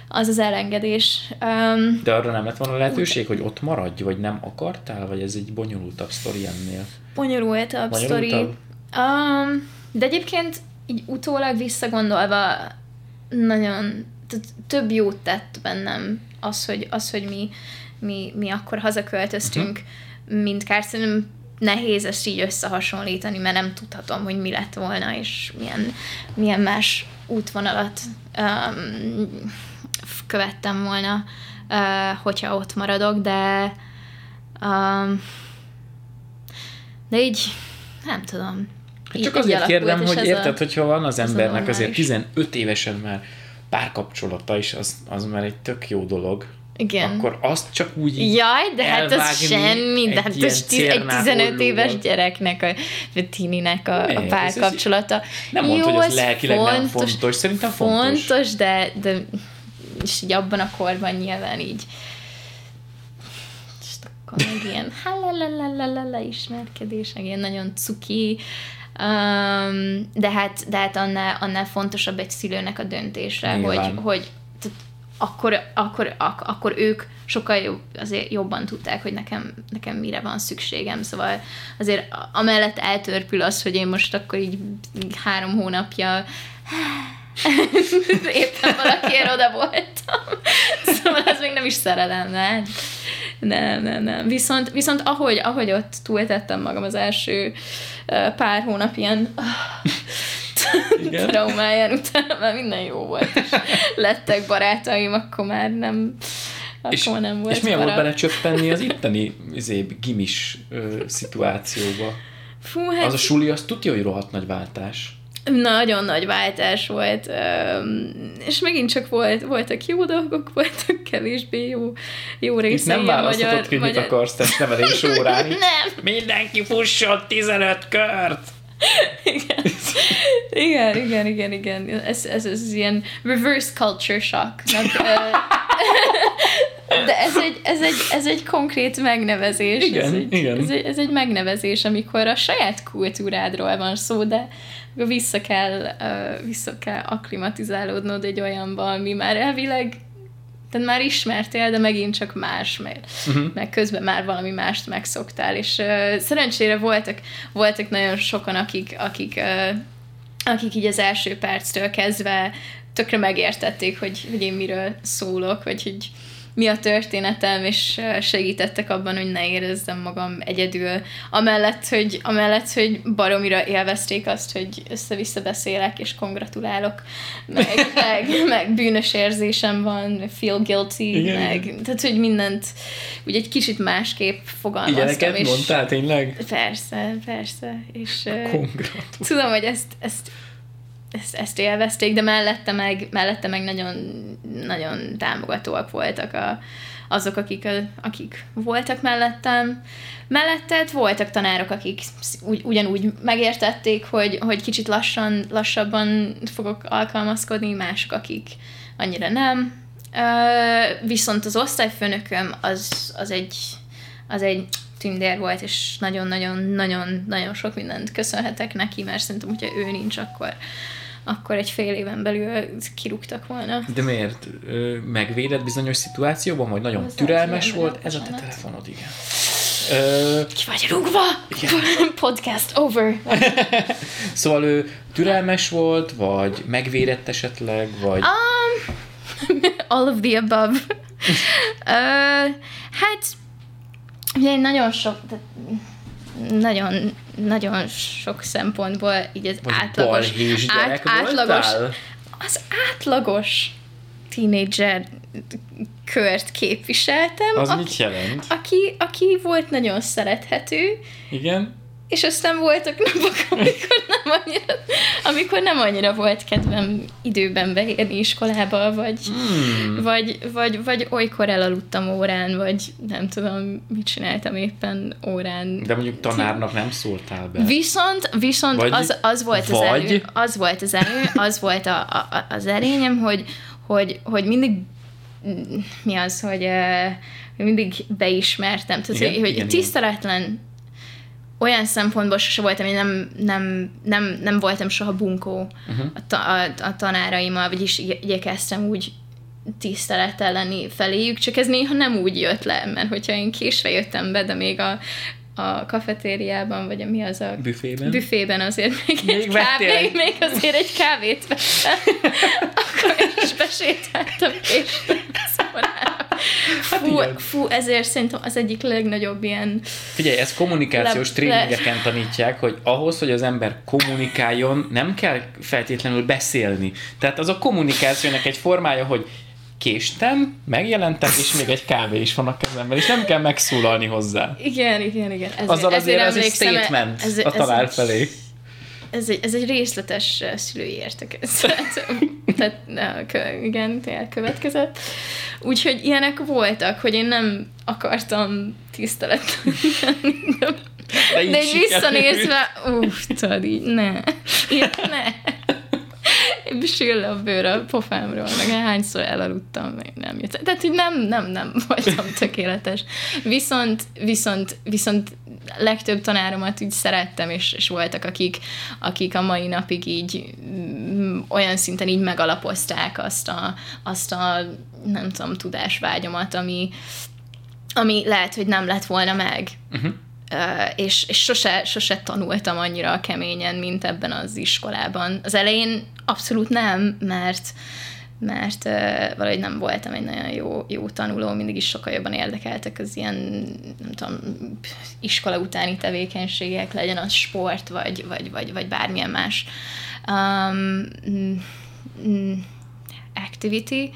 az az elengedés. Um, De arra nem lett volna lehetőség, úgy, hogy ott maradj, vagy nem akartál, vagy ez egy bonyolultabb sztori ennél? Bonyolultabb, bonyolultabb? sztori. Um, de egyébként így utólag visszagondolva nagyon több jót tett bennem az, hogy, az, hogy mi, mi, mi akkor hazaköltöztünk, uh-huh. mint kár. Szerintem nehéz ezt így összehasonlítani, mert nem tudhatom, hogy mi lett volna, és milyen, milyen más útvonalat um, követtem volna, uh, hogyha ott maradok, de um, de így nem tudom. Hát csak azért kérdem, hogy érted, hogyha van az embernek azért tizenöt évesen már párkapcsolata is, az, az már egy tök jó dolog. Igen. Akkor azt csak úgy így Jaj, de hát az semmi, de hát az tíz, egy tizenöt éves gyereknek, a, a tininek a, a párkapcsolata. Nem mondta, hogy az lelkileg fontos, nem fontos. Szerintem fontos. Fontos, de, de és így abban a korban nyilván így és akkor meg ilyen halalalala ismerkedés, meg ilyen nagyon cuki, um, de hát, de hát annál, annál fontosabb egy szülőnek a döntésre, nyilván. hogy, hogy akkor, akkor, ak, akkor ők sokkal jobb, azért jobban tudták, hogy nekem, nekem mire van szükségem, szóval azért amellett eltörpül az, hogy én most akkor így három hónapja éppen valakiért oda voltam. Szóval ez még nem is szerelem, nem? Nem, nem, nem. Viszont, viszont ahogy, ahogy ott túltettem magam az első uh, pár hónap ilyen uh, traumáján, utána már minden jó volt. És lettek barátaim, akkor már nem, akkor és, nem volt. És milyen barát. Volt belecsöppenni az itteni izé, gimis uh, szituációba? Fú, hát... Az a suli, az tudja, hogy rohadt nagy váltás. Nagyon nagy váltás volt, és megint csak volt, voltak jó dolgok, voltak kevésbé jó, jó részei. Nem választhatod, hogy magyar... mit akarsz, test nevelés órán. Nem. Mindenki fusson tizenöt kört! Igen. igen, igen, igen, igen. Ez, ez, ez ilyen reverse culture shock. De ez egy, ez, egy, ez egy konkrét megnevezés. Igen, ez egy, igen. Ez egy, ez egy megnevezés, amikor a saját kultúrádról van szó, de vissza kell, vissza kell akklimatizálódnod egy olyanba, ami már elvileg, tehát már ismertél, de megint csak más, mert, uh-huh. mert közben már valami mást megszoktál, és uh, szerencsére voltak, voltak nagyon sokan, akik, akik, uh, akik így az első perctől kezdve tökre megértették, hogy, hogy én miről szólok, vagy hogy mi a történetem, és segítettek abban, hogy ne érezzem magam egyedül. Amellett, hogy, amellett, hogy baromira élvezték azt, hogy össze-vissza beszélek, és kongratulálok, meg, meg, meg bűnös érzésem van, feel guilty, igen, meg, igen. Tehát, hogy mindent úgy egy kicsit másképp fogalmaztam. Ilyeneket és mondtál tényleg? Persze, persze. És tudom, hogy ezt, ezt Ezt, ezt élvezték, de mellette meg, mellette meg nagyon, nagyon támogatóak voltak a, azok, akik, akik voltak mellettem. Mellette voltak tanárok, akik ugy, ugyanúgy megértették, hogy, hogy kicsit lassan, lassabban fogok alkalmazkodni, mások, akik annyira nem. Üh, viszont az osztályfőnököm az, az egy... Az egy tündér volt, és nagyon-nagyon-nagyon-nagyon sok mindent köszönhetek neki, mert szerintem, hogyha ő nincs, akkor, akkor egy fél éven belül kirúgtak volna. De miért? Megvédett bizonyos szituációban, vagy nagyon az türelmes az volt? Ez a te telefonod, igen. Ö... Ki vagy rúgva? Igen. Podcast over. Szóval ő türelmes volt, vagy megvédett esetleg, vagy... Um, all of the above. uh, hát Ugye én nagyon sok, nagyon, nagyon sok szempontból így az átlagos, át, átlagos, az átlagos tínédzser kört képviseltem. Az aki, mit jelent? Aki, aki volt nagyon szerethető. Igen. És aztán voltak napok, amikor nem annyira, amikor nem annyira volt kedvem időben beérni iskolába, vagy, hmm. vagy, vagy, vagy olykor elaludtam órán, vagy nem tudom, mit csináltam éppen órán. De mondjuk tanárnak nem szóltál be. Viszont, viszont vagy, az, az, volt az, elő, az volt az elő, az volt a, a, az erényem, hogy, hogy, hogy mindig mi az, hogy mindig beismertem. Tehát, igen, hogy igen, tiszteletlen olyan szempontból sose voltam, hogy nem, nem, nem, nem voltam soha bunkó uh-huh. a, ta, a, a tanáraimmal, vagyis igyekeztem úgy tisztelettel lenni feléjük, csak ez néha nem úgy jött le, mert hogyha én késve jöttem be, de még a, a kafetériában, vagy a, mi az a... Büfében? Büfében azért még, még egy kávét, még azért egy kávét vettem. Akkor is besétáltam később. Fú, hát fú, ezért szerintem az egyik legnagyobb ilyen... Figyelj, ezt kommunikációs le... tréningeken tanítják, hogy ahhoz, hogy az ember kommunikáljon, nem kell feltétlenül beszélni. Tehát az a kommunikációnak egy formája, hogy késtem, megjelentem, és még egy kávé is van a kezemben, és nem kell megszólalni hozzá. Igen, igen, igen. Ez, Azzal azért ez egy statement ez, ez, a tanár felé. Ez egy, ez egy részletes szülői értekezet. Tehát, na, kö, igen, elkövetkezett. Úgyhogy ilyenek voltak, hogy én nem akartam tisztelet. De így, de így visszanézve, uff, tudod, így, ne. Ilyet, ne. Sül a bőr a pofámról, meg hányszor elaludtam, meg nem jött. Tehát így nem, nem, nem voltam tökéletes. Viszont, viszont, viszont legtöbb tanáromat úgy szerettem, és, és voltak, akik, akik a mai napig így olyan szinten így megalapozták azt a, azt a nem tudom, tudásvágyomat, ami, ami lehet, hogy nem lett volna meg. Uh-huh. Uh, és, és sose, sose tanultam annyira keményen, mint ebben az iskolában. Az elején abszolút nem, mert, mert uh, valahogy nem voltam egy nagyon jó, jó tanuló, mindig is sokkal jobban érdekeltek az ilyen, nem tudom, iskola utáni tevékenységek, legyen az sport, vagy, vagy, vagy, vagy bármilyen más um, activity.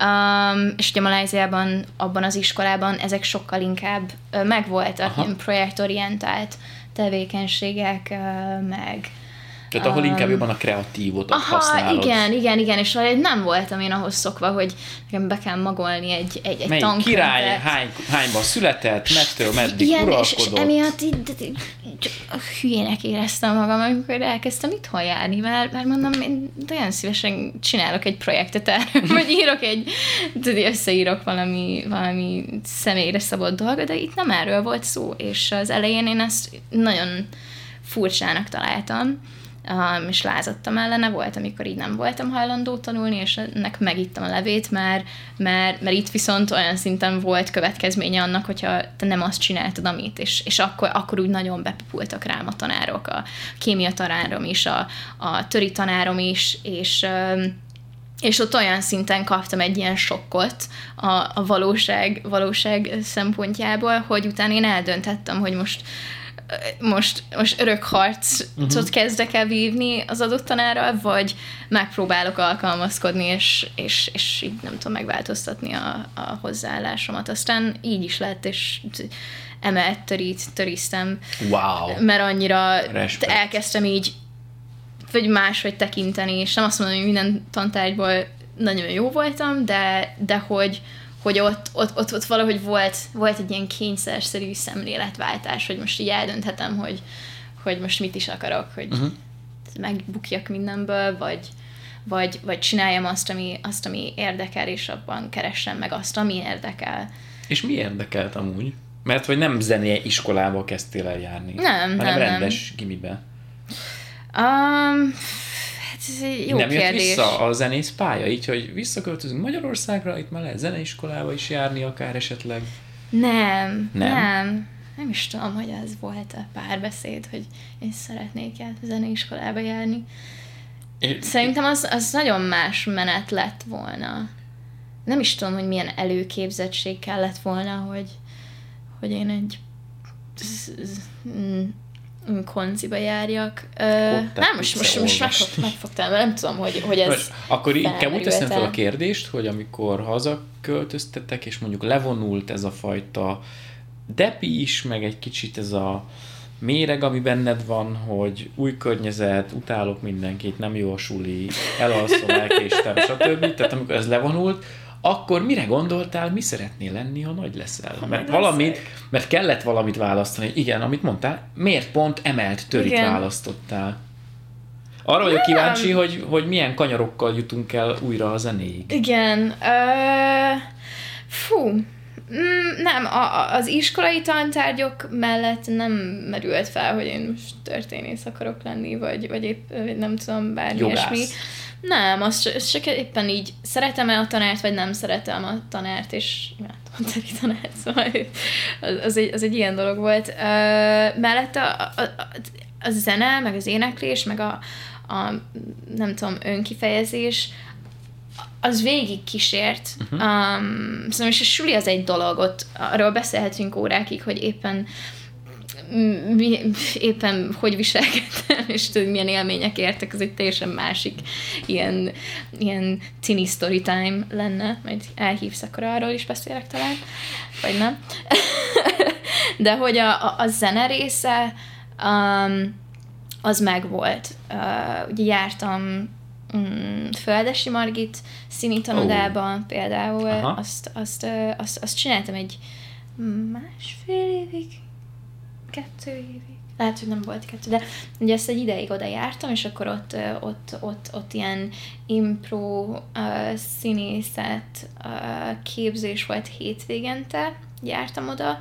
Um, és ugye Malajziában, abban az iskolában ezek sokkal inkább uh, megvoltak, aha, ilyen projektorientált tevékenységek, uh, meg... Tehát ahol um, inkább jobban a kreatívot aha, használod. Igen, igen, igen, és nem voltam én ahhoz szokva, hogy nekem be kell magolni egy, egy, egy tankönyvet. Király, hány, hányban született, mettől meddig igen, uralkodott. És emiatt így, így hülyének éreztem magam, amikor elkezdtem itthon járni, mert, mert mondom, én olyan szívesen csinálok egy projektet erről, vagy írok egy, összeírok valami, valami személyre szabott dolgot, de itt nem erről volt szó, és az elején én ezt nagyon furcsának találtam, Um, és lázadtam ellene, volt, amikor így nem voltam hajlandó tanulni, és ennek megittem a levét, mert, mert, mert itt viszont olyan szinten volt következménye annak, hogyha te nem azt csináltad, amit, és, és akkor, akkor úgy nagyon bepupultak rám a tanárok, a kémia tanárom is, a, a töri tanárom is, és, és ott olyan szinten kaptam egy ilyen sokkot a, a valóság, valóság szempontjából, hogy utána én eldöntettem, hogy most most, most örök harcot uh-huh. kezdek el vívni az adott tanárral, vagy megpróbálok alkalmazkodni, és, és, és így nem tudom megváltoztatni a, a hozzáállásomat. Aztán így is lett, és emelt törít, töriztem. Wow. Mert annyira Respekt. elkezdtem így, vagy máshogy tekinteni, és nem azt mondom, hogy minden tantárgyból nagyon jó voltam, de, de hogy hogy ott, ott, ott, ott valahogy volt, volt egy ilyen kényszerszerű szemléletváltás, hogy most így eldönthetem, hogy, hogy most mit is akarok, hogy uh-huh. megbukjak mindenből, vagy, vagy, vagy csináljam azt ami, azt, ami érdekel, és abban keressem meg azt, ami érdekel. És mi érdekelt amúgy? Mert hogy nem zené iskolába kezdtél el járni, nem, hanem nem, rendes nem. gimibe. Um, Ez egy jó nem jött kérdés. Vissza a zenész pálya, így, hogy visszaköltözünk Magyarországra, itt már lehet zeneiskolába is járni akár esetleg. Nem, nem. Nem, nem is tudom, hogy ez volt a párbeszéd, hogy én szeretnék el zeneiskolába járni. É, Szerintem az, az nagyon más menet lett volna. Nem is tudom, hogy milyen előképzettség kellett volna, hogy, hogy én egy... konciba járjak. Ö, nem, most, most, most megfogtam, megfogtam, nem tudom, hogy, hogy ez most, akkor inkább úgy teszem fel a kérdést, hogy amikor hazaköltöztetek, és mondjuk levonult ez a fajta depi is, meg egy kicsit ez a méreg, ami benned van, hogy új környezet, utálok mindenkit, nem jó a suli, elalszom, elkéstem, stb. Tehát amikor ez levonult, akkor mire gondoltál, mi szeretnél lenni, ha nagy leszel? Ha mert, valamit, mert kellett valamit választani. Igen, amit mondtál, miért pont emelt törit igen. választottál? Arra vagyok nem. kíváncsi, hogy, hogy milyen kanyarokkal jutunk el újra a zenéig. Igen. Uh, fú. Mm, nem, a, az iskolai tantárgyok mellett nem merült fel, hogy én most történész akarok lenni, vagy, vagy épp nem tudom, bármi Jogász. ilyesmi. Nem, az csak éppen így szeretem-e a tanárt, vagy nem szeretem a tanárt, és imádtam teri tanárt, szóval az, az, egy, az egy ilyen dolog volt. Ö, mellett a, a, a, a zene, meg az éneklés, meg a, a nem tudom, önkifejezés, az végig kísért. Uh-huh. Um, szóval és a suli az egy dolog, ott arról beszélhetünk órákig, hogy éppen Mi, éppen hogy viselkedtem, és tudom, milyen élmények értek, ez egy teljesen másik ilyen, ilyen tini story time lenne, majd elhívsz, akkor arról is beszélek talán, vagy nem. De hogy a, a, a zene része um, az megvolt. Uh, ugye jártam um, Földessy Margit színi tanodában oh. például, azt, azt, azt, azt csináltam egy másfél évig, kettő évig. Lehet, hogy nem volt kettő, de ugye ezt egy ideig oda jártam, és akkor ott, ott, ott, ott ilyen impro uh, színészet uh, képzés volt hétvégente, jártam oda.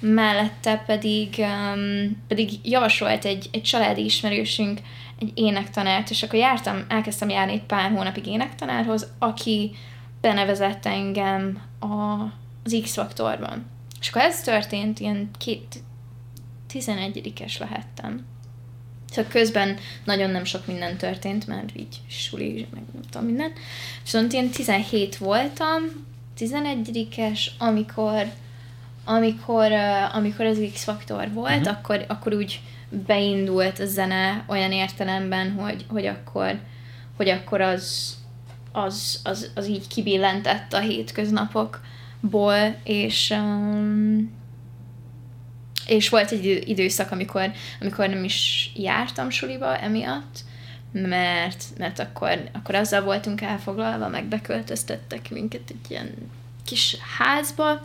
Mellette pedig, um, pedig javasolt egy, egy családi ismerősünk egy énektanárt, és akkor jártam, elkezdtem járni egy pár hónapig énektanárhoz, aki benevezett engem a, az X-faktorban. És akkor ez történt ilyen két tizenegyedikes lehettem. Szóval közben nagyon nem sok minden történt, mert így suli, meg nem tudom, minden. Viszont én tizenhét voltam, tizenegyedikes, amikor, amikor, amikor az X-faktor volt, uh-huh. akkor, akkor úgy beindult a zene olyan értelemben, hogy, hogy, akkor, hogy akkor az az, az, az így kibillentett a hétköznapokból, és, um, és volt egy időszak, amikor, amikor nem is jártam suliba emiatt, mert, mert akkor, akkor azzal voltunk elfoglalva, meg beköltöztettek minket egy ilyen kis házba,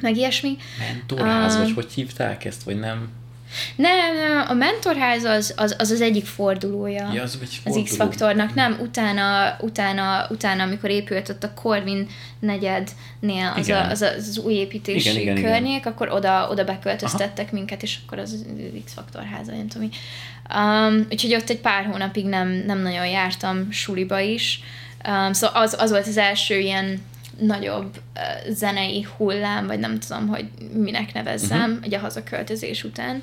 meg ilyesmi. Mentorház, um, vagy hogy hívták ezt, vagy nem? Nem, nem, a mentorház az az, az, az egyik fordulója ja, az, forduló. Az X-faktornak, nem, utána, utána, utána, amikor épült ott a Corvin negyednél az, a, az, a, az új építési igen, igen, környék, igen. Akkor oda, oda beköltöztettek aha. minket, és akkor az X-faktor háza, nem tudom. Um, úgyhogy ott egy pár hónapig nem, nem nagyon jártam suliba is. Um, szóval az, az volt az első ilyen nagyobb uh, zenei hullám, vagy nem tudom, hogy minek nevezzem, uh-huh. ugye a hazaköltözés után.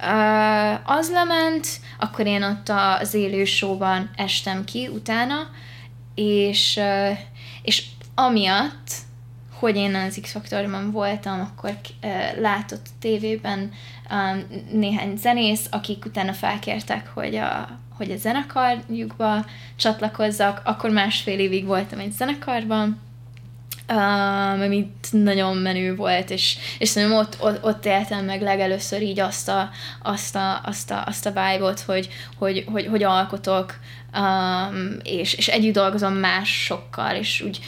Uh, az lement, akkor én ott az élő showban estem ki utána, és, uh, és amiatt, hogy én az X-faktorban voltam, akkor uh, látott tévében um, néhány zenész, akik utána felkértek, hogy a hogy a zenekarjukba csatlakozzak, akkor másfél évig voltam egy zenekarban, Um, ami nagyon menő volt, és, és szerintem ott, ott, ott éltem meg legelőször így azt a, azt a, azt a, azt a vibe-ot, hogy, hogy, hogy, hogy alkotok, um, és, és együtt dolgozom másokkal, és úgy,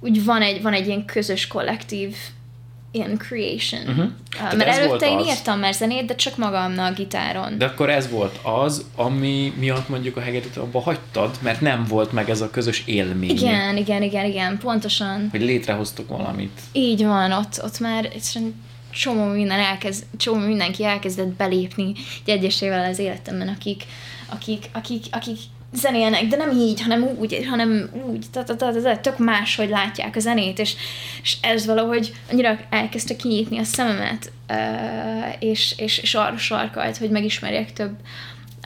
úgy van, egy, van egy ilyen közös kollektív ilyen creation. Uh-huh. Uh, mert előtte én az... írtam már zenét, de csak magamnak gitáron. De akkor ez volt az, ami miatt mondjuk a hegedűt abba hagytad, mert nem volt meg ez a közös élmény. Igen, igen, igen, igen, pontosan. Hogy létrehoztuk valamit. Így van, ott, ott már csomó, minden elkezd, csomó mindenki elkezdett belépni egyesével az életemben, akik, akik, akik, akik zenélnek, de nem így, hanem úgy, hanem úgy, tök máshogy látják a zenét, és, és ez valahogy annyira elkezdte kinyitni a szememet, és, és, és arra sarkalt, hogy megismerjek több,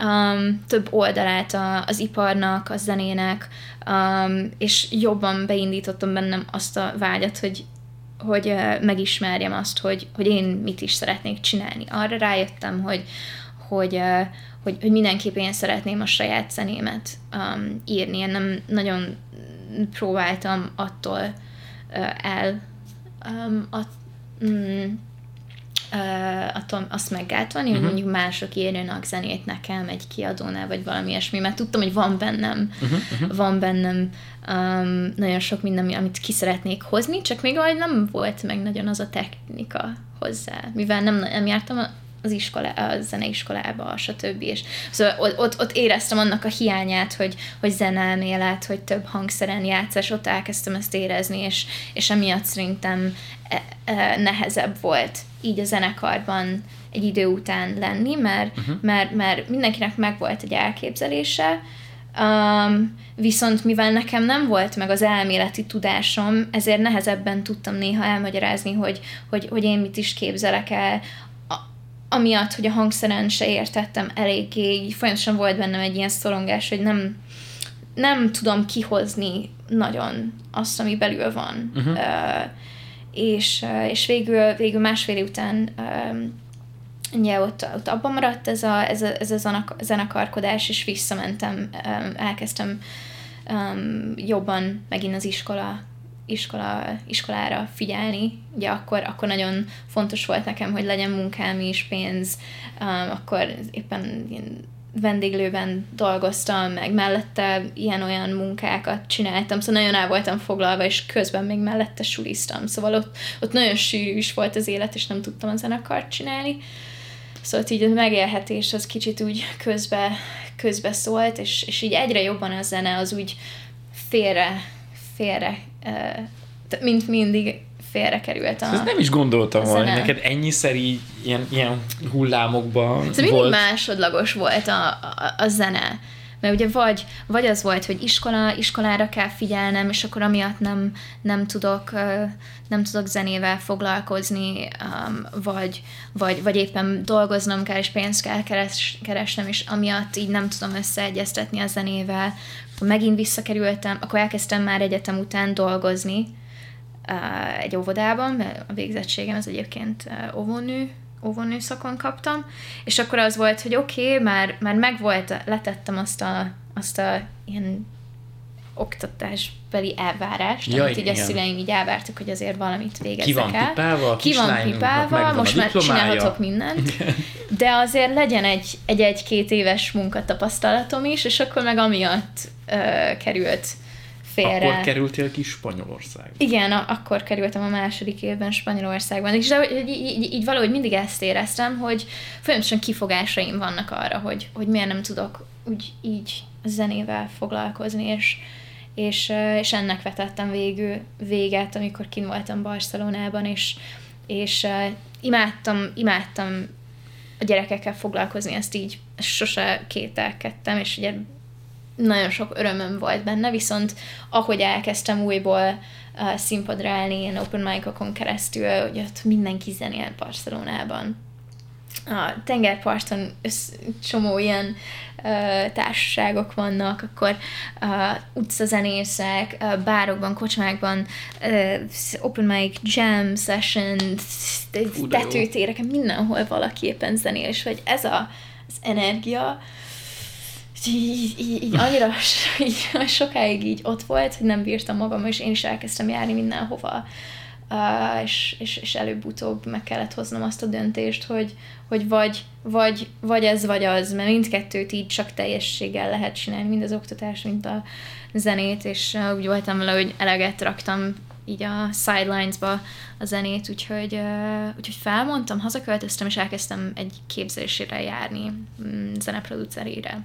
um, több oldalát a, az iparnak, a zenének, um, és jobban beindítottam bennem azt a vágyat, hogy, hogy megismerjem azt, hogy, hogy én mit is szeretnék csinálni. Arra rájöttem, hogy, hogy Hogy, hogy mindenképp én szeretném a saját zenémet um, írni. Én nem nagyon próbáltam attól uh, el um, att, um, uh, attól azt meggátolni, uh-huh. hogy mondjuk mások írjanak zenét nekem egy kiadónál, vagy valami ilyesmi, mert tudtam, hogy van bennem, uh-huh. van bennem um, nagyon sok minden, amit ki szeretnék hozni, csak még ahogy nem volt meg nagyon az a technika hozzá, mivel nem, nem jártam a, az iskola, a zeneiskolába, stb. És szóval ott, ott éreztem annak a hiányát, hogy, hogy zeneelmélet, hogy több hangszeren játszás, ott elkezdtem ezt érezni, és, és emiatt szerintem nehezebb volt így a zenekarban egy idő után lenni, mert, uh-huh. mert, mert mindenkinek megvolt egy elképzelése, Um, viszont mivel nekem nem volt meg az elméleti tudásom, ezért nehezebben tudtam néha elmagyarázni, hogy, hogy, hogy én mit is képzelek el, amiatt, hogy a hangszeren se értettem eléggé, folyamatosan volt bennem egy ilyen szorongás, hogy nem, nem tudom kihozni nagyon azt, ami belül van. Uh-huh. Uh, és, és végül, végül másfél év után um, ugye ott, ott abban maradt ez a, ez a, ez a zenekarkodás, és visszamentem, um, elkezdtem um, jobban megint az iskola Iskola, iskolára figyelni. Ugye akkor, akkor nagyon fontos volt nekem, hogy legyen munkám is, pénz. Um, akkor éppen vendéglőben dolgoztam, meg mellette ilyen-olyan munkákat csináltam, szóval nagyon el voltam foglalva, és közben még mellette suliztam. Szóval ott, ott nagyon sűrű is volt az élet, és nem tudtam a zenekart csinálni. Szóval így a megélhetés az kicsit úgy közbe, közbe szólt, és, és így egyre jobban a zene az úgy félre, félre mint mindig félre került a... Ezt nem is gondoltam volna, neked ennyiszer így ilyen, ilyen hullámokban volt. Szóval mindig másodlagos volt a, a, a zene. Mert ugye vagy, vagy az volt, hogy iskola, iskolára kell figyelnem, és akkor amiatt nem, nem, tudok, nem tudok zenével foglalkozni, vagy, vagy, vagy éppen dolgoznom kell, és pénzt kell keres, keresnem, és amiatt így nem tudom összeegyeztetni a zenével. Akkor megint visszakerültem, akkor elkezdtem már egyetem után dolgozni egy óvodában, mert a végzettségem az egyébként óvónő, óvónő szakon kaptam, és akkor az volt, hogy oké, okay, már, már megvolt, letettem azt a, azt a ilyen oktatásbeli elvárást, ja, amit így igen. a szüleim így elvártak, hogy azért valamit végezzek el. Ki van pipával, ki van pipával, most már csinálhatok mindent. Igen. De azért legyen egy, egy egy-két éves munkatapasztalatom is, és akkor meg amiatt uh, került félre. Akkor kerültél ki Spanyolországba. Igen, a, akkor kerültem a második évben Spanyolországban. És de, így, így, így valahogy mindig ezt éreztem, hogy folyamatosan kifogásaim vannak arra, hogy, hogy miért nem tudok úgy így zenével foglalkozni, és, és, és ennek vetettem végül véget, amikor kint voltam Barcelonában, és, és imádtam, imádtam a gyerekekkel foglalkozni, ezt így sose kételkedtem, és ugye nagyon sok örömöm volt benne, viszont ahogy elkezdtem újból uh, színpadra állni, ilyen open mic-okon keresztül, hogy ott mindenki zenél Barcelonában. A tengerparton össz, csomó ilyen uh, társaságok vannak, akkor uh, utcazenészek, uh, bárokban, kocsmákban, uh, open mic, jam session, tetőtéreken, mindenhol valaki éppen zenél, és hogy ez a, az energia így, így, így annyira így, sokáig így ott volt, hogy nem bírtam magam, és én is elkezdtem járni mindenhova. Uh, és, és, és előbb-utóbb meg kellett hoznom azt a döntést, hogy, hogy vagy, vagy, vagy ez, vagy az, mert mindkettőt így csak teljességgel lehet csinálni, mind az oktatás, mind a zenét, és uh, úgy voltam vele, hogy eleget raktam így a sidelines-ba a zenét, úgyhogy, uh, úgyhogy felmondtam, hazaköltöztem, és elkezdtem egy képzésére járni, mm, zeneproducerére.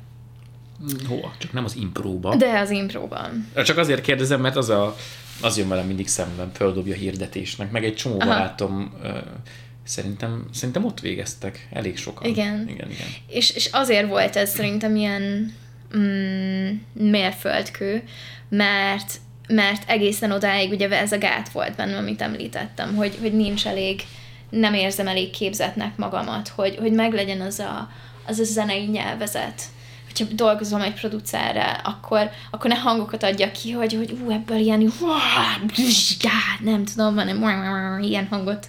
Hova? Csak nem az impróban. De az impróban. Csak azért kérdezem, mert az a az jön velem mindig szemben, földobja hirdetésnek, meg egy csomó barátom, uh, szerintem, szerintem ott végeztek elég sokan. Igen. igen, igen. És, és azért volt ez szerintem ilyen mm, mérföldkő, mert, mert egészen odáig ugye ez a gát volt bennem, amit említettem, hogy, hogy nincs elég, nem érzem elég képzetnek magamat, hogy, hogy meglegyen az a, az a zenei nyelvezet. Ha dolgozom egy producerrel, akkor, akkor ne hangokat adja ki, hogy, hogy ú, ebből ilyen nem tudom, hanem ilyen hangot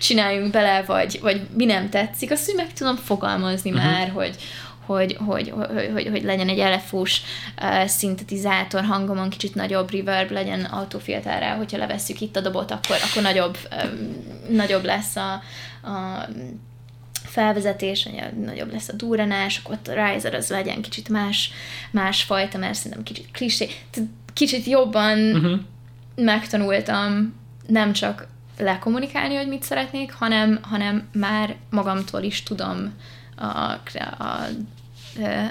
csináljunk bele, vagy, vagy mi nem tetszik, azt úgy meg tudom fogalmazni uh-huh. már, hogy hogy, hogy, hogy, hogy, hogy legyen egy elefós uh, szintetizátor hangomon, kicsit nagyobb reverb, legyen autofilterrel, hogyha levesszük itt a dobot, akkor, akkor nagyobb, um, nagyobb lesz a, a felvezetés, nagyobb lesz a durranás, akkor ott a riser az legyen kicsit más, más fajta, mert szerintem kicsit klisé. Kicsit jobban uh-huh. megtanultam nem csak lekommunikálni, hogy mit szeretnék, hanem, hanem már magamtól is tudom a, a, a,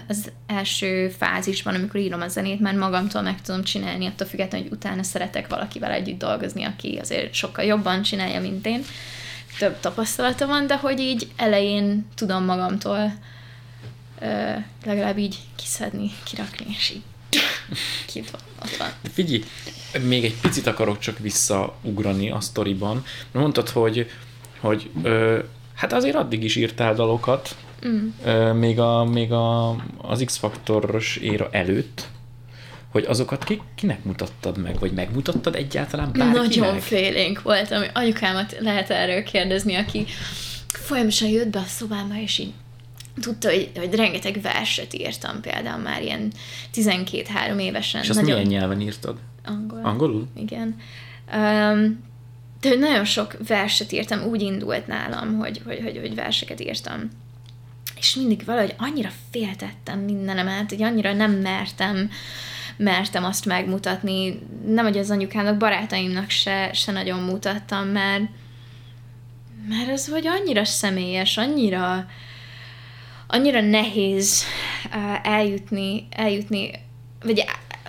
az első fázisban, amikor írom a zenét, már magamtól meg tudom csinálni, attól függetlenül, hogy utána szeretek valakivel együtt dolgozni, aki azért sokkal jobban csinálja, mint én. Több tapasztalata van, de hogy így elején tudom magamtól ö, legalább így kiszedni, kirakni, és így ki ott van. Figyelj, még egy picit akarok csak visszaugrani a sztoriban. Mondtad, hogy, hogy ö, hát azért addig is írtál dalokat, mm. ö, még, a, még a, az X-faktoros éra előtt, hogy azokat ki, kinek mutattad meg, vagy megmutattad egyáltalán bárkinek? Nagyon félénk voltam, hogy anyukámat lehet erről kérdezni, aki folyamatosan jött be a szobámba, és így tudta, hogy, hogy rengeteg verset írtam, például már ilyen tizenkét-három évesen. És azt nagyon... milyen nyelven írtad? Angol. Angolul? Igen. Um, de nagyon sok verset írtam, úgy indult nálam, hogy, hogy, hogy, hogy verseket írtam. És mindig valahogy annyira féltettem mindenemet, hogy annyira nem mertem mertem azt megmutatni. Nem, hogy az anyukának, barátaimnak se, se nagyon mutattam, mert mert az vagy annyira személyes, annyira annyira nehéz uh, eljutni, eljutni, vagy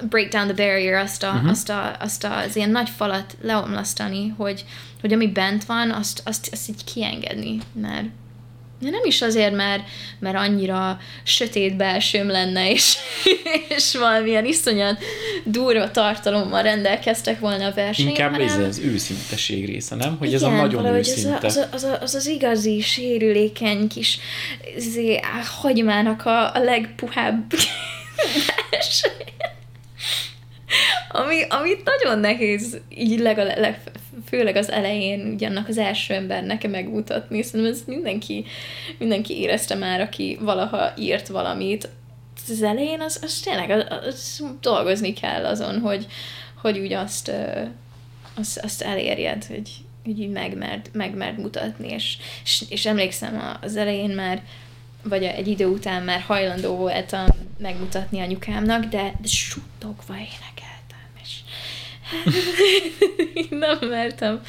break down the barrier, azt, a, uh-huh. azt, a, azt a, az ilyen nagy falat leomlasztani, hogy, hogy ami bent van, azt, azt, azt így kiengedni, mert de nem is azért, mert, mert annyira sötét belsőm lenne, és, és valamilyen iszonyat durva tartalommal rendelkeztek volna a versenyen. Inkább hanem... ez az őszinteség része, nem? Hogy igen, ez a nagyon őszinte. Az, a, az, a, az az igazi, sérülékeny kis zé, á, hagymának a, a legpuhább verseny. Ami, ami nagyon nehéz, így legalább, leg, főleg az elején, ugye annak az első ember nekem megmutatni, szerintem ezt mindenki, mindenki érezte már, aki valaha írt valamit, az elején az, az tényleg az, az dolgozni kell azon, hogy, hogy úgy azt, azt, azt elérjed, hogy, hogy így megmerd, megmerd mutatni. És, és, és emlékszem, az elején már, vagy egy idő után már hajlandó voltam megmutatni anyukámnak, de, de suttogva énekeltem, és nem mertem,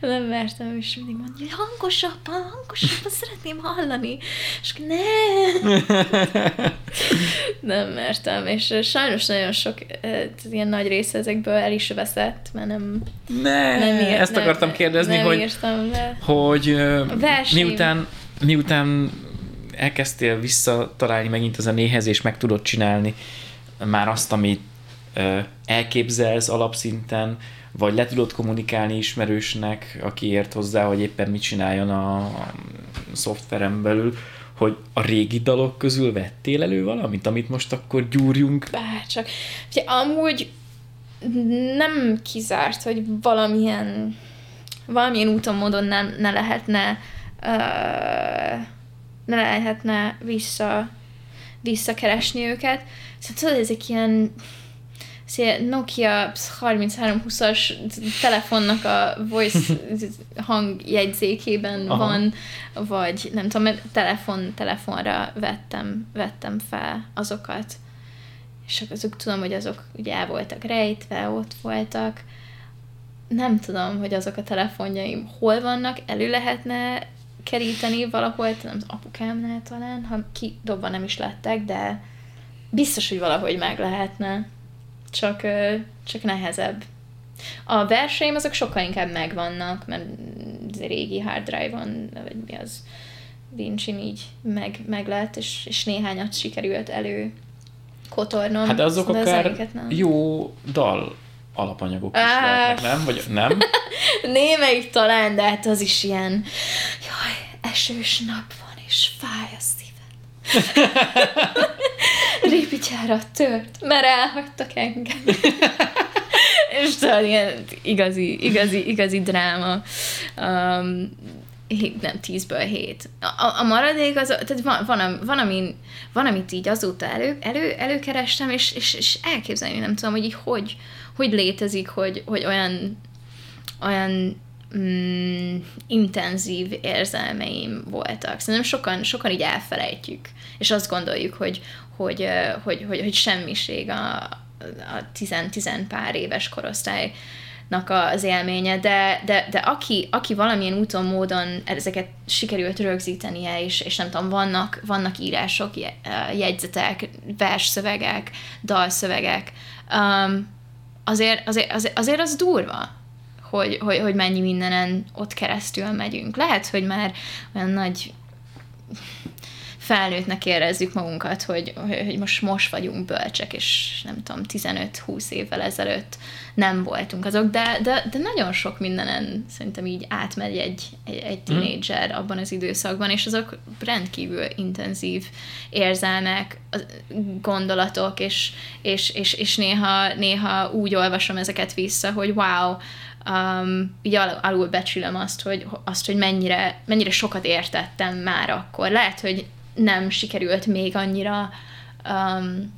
nem mertem, és mindig mondja, hogy hangosabban, hangosabban szeretném hallani, és ne, nem mertem, és sajnos nagyon sok ilyen nagy része ezekből el is veszett, mert nem ne, nem írt, ezt akartam nem, kérdezni, nem hogy, írtam le. hogy miután, miután elkezdtél visszatalálni megint az a néhez, és meg tudod csinálni már azt, amit ö, elképzelsz alapszinten, vagy le tudod kommunikálni ismerősnek, aki ért hozzá, hogy éppen mit csináljon a, a szoftveren belül, hogy a régi dalok közül vettél elő valamit, amit most akkor gyúrjunk? Bárcsak. Ugye, amúgy nem kizárt, hogy valamilyen valamilyen úton, módon nem, ne lehetne uh, ne lehetne vissza, visszakeresni őket. Szóval tudod, ezek ilyen, ilyen Nokia harminc három húszas telefonnak a voice hangjegyzékében van, vagy nem tudom, telefon, telefonra vettem, vettem fel azokat. És azok tudom, hogy azok ugye el voltak rejtve, ott voltak. Nem tudom, hogy azok a telefonjaim hol vannak, elő lehetne keríteni valahol, nem az apukámnál talán, ha kidobva nem is lettek, de biztos, hogy valahogy meg lehetne. Csak, csak nehezebb. A verseim azok sokkal inkább megvannak, mert régi hard drive-on, vagy mi az, Vincsin így meg, meg lett, és, és néhányat sikerült elő kotornom. Hát azok szóval akár az jó dal alapanyagok is ah. lehetnek, nem? Vagy nem? Némelyik talán, de hát az is ilyen jaj, esős nap van, és fáj a szívem. Ripityára tört, mert elhagytak engem. És talán ilyen igazi, igazi, igazi dráma. Um, nem, tízből hét. A, a maradék az, tehát van, van, van, amin, van amit így azóta elő, elő, előkerestem, és, és, és elképzelni nem tudom, hogy így hogy, hogy létezik, hogy, hogy olyan olyan mm, intenzív érzelmeim voltak. Szerintem sokan, sokan így elfelejtjük, és azt gondoljuk, hogy, hogy, hogy, hogy, hogy semmiség a, a tizen, tizen pár éves korosztálynak az élménye, de, de, de aki, aki valamilyen úton, módon ezeket sikerült rögzítenie, és, és nem tudom, vannak, vannak írások, jegyzetek, versszövegek, dalszövegek, um, azért, azért, azért, azért az durva. Hogy, hogy, hogy mennyi mindenen ott keresztül megyünk. Lehet, hogy már olyan nagy felnőttnek érezzük magunkat, hogy, hogy most, most vagyunk bölcsek, és nem tudom, tizenöt-húsz évvel ezelőtt nem voltunk azok, de, de, de nagyon sok mindenen szerintem így átmegy egy, egy, egy tínédzser abban az időszakban, és azok rendkívül intenzív érzelmek, gondolatok, és, és, és, és néha, néha úgy olvasom ezeket vissza, hogy wow, Um, így al- alulbecsülöm azt, hogy, azt, hogy mennyire, mennyire sokat értettem már akkor. Lehet, hogy nem sikerült még annyira um,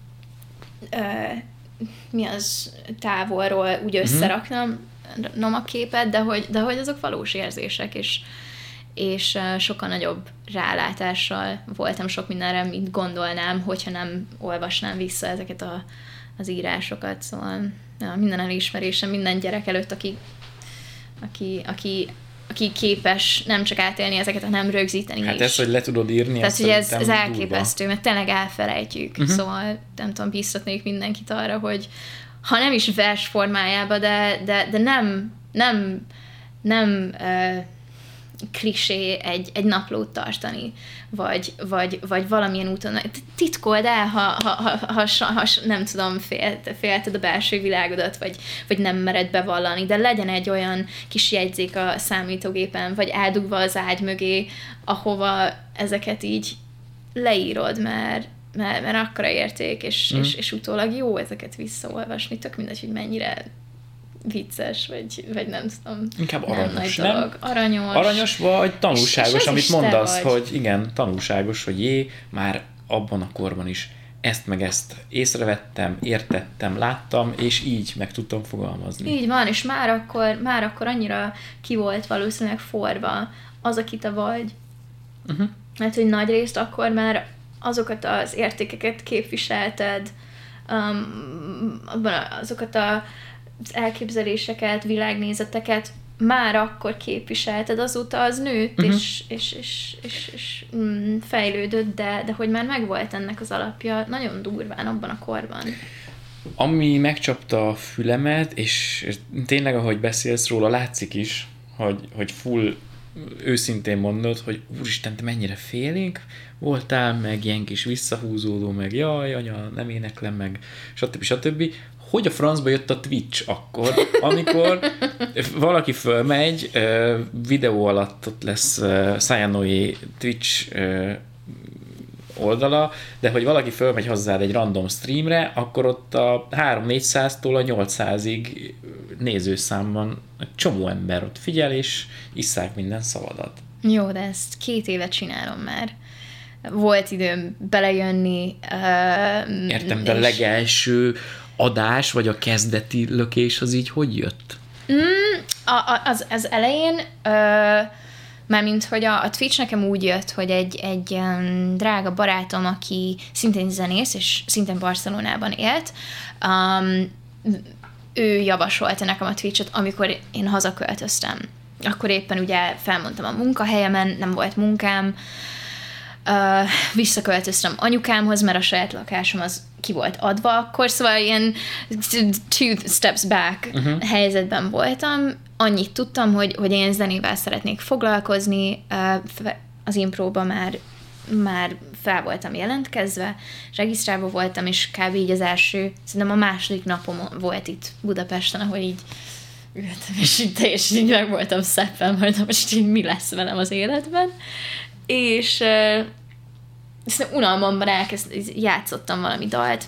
uh, mi az távolról úgy összeraknom a képet, de hogy, de hogy azok valós érzések, és, és uh, sokkal nagyobb rálátással voltam sok mindenre, mint gondolnám, hogyha nem olvasnám vissza ezeket a, az írásokat, szóval ja, minden elismerésem, minden gyerek előtt, aki, aki, aki, aki képes nem csak átélni ezeket, hanem rögzíteni hát is. Hát ezt, hogy le tudod írni, tehát, hogy ez, ez elképesztő, mert tényleg elfelejtjük. Uh-huh. Szóval nem tudom, bíztatnék mindenkit arra, hogy ha nem is vers formájában, de, de, de nem, nem, nem uh, klisé egy, egy naplót tartani, vagy, vagy, vagy valamilyen úton. Titkold el, ha, ha, ha, ha, ha nem tudom, félt, félted a belső világodat, vagy, vagy nem mered bevallani, de legyen egy olyan kis jegyzék a számítógépen, vagy eldugva az ágy mögé, ahova ezeket így leírod, mert, mert, mert akkora érték, és, mm. és, és utólag jó ezeket visszaolvasni, tök mindegy, hogy mennyire vicces, vagy, vagy nem tudom. Inkább aranyos, nem? nem? Aranyos. Aranyos vagy tanulságos, és, és amit mondasz, hogy igen, tanulságos, hogy jé, már abban a korban is ezt meg ezt észrevettem, értettem, láttam, és így meg tudtam fogalmazni. Így van, és már akkor, már akkor annyira ki volt valószínűleg forva az, aki te vagy. Uh-huh. Mert hogy nagy részt akkor már azokat az értékeket képviselted, um, azokat az elképzeléseket, világnézeteket már akkor képviselted, azóta az nőtt, uh-huh. és, és, és, és, és mm, fejlődött, de, de hogy már megvolt ennek az alapja, nagyon durván abban a korban. Ami megcsapta a fülemet, és, és tényleg, ahogy beszélsz róla, látszik is, hogy, hogy full őszintén mondod, hogy úristen, te mennyire félénk voltál, meg ilyen kis visszahúzódó, meg jaj, anya, nem éneklem, meg stb. stb. Hogy a francba jött a Twitch akkor, amikor valaki fölmegy, videó alatt ott lesz Sayanoé Twitch oldala, de hogy valaki fölmegy hozzád egy random streamre, akkor ott a három-négyszáztól a nyolcszázig nézőszámban csomó ember ott figyel, és isszák minden szavadat. Jó, de ezt két éve csinálom már. Volt időm belejönni. Uh, Értem, de a és... legelső adás, vagy a kezdeti lökés az így hogy jött? Mm, a, a, az, az elején, ö, mármint, hogy a, a Twitch nekem úgy jött, hogy egy, egy um, drága barátom, aki szintén zenész, és szintén Barcelonában élt, um, ő javasolta nekem a Twitch-ot, amikor én hazaköltöztem. Akkor éppen ugye felmondtam a munkahelyemen, nem volt munkám, Uh, visszaköltöztem anyukámhoz, mert a saját lakásom az ki volt adva akkor, szóval ilyen two steps back uh-huh. helyzetben voltam. Annyit tudtam, hogy, hogy én zenével szeretnék foglalkozni, uh, az impróba már, már fel voltam jelentkezve, regisztrálva voltam, és kb. Így az első, szerintem a második napom volt itt Budapesten, ahol így ültem, és így teljesen így meg voltam szeppen, hogy most így mi lesz velem az életben. És uh, szerintem unalmamban elkezd, játszottam valami dalt,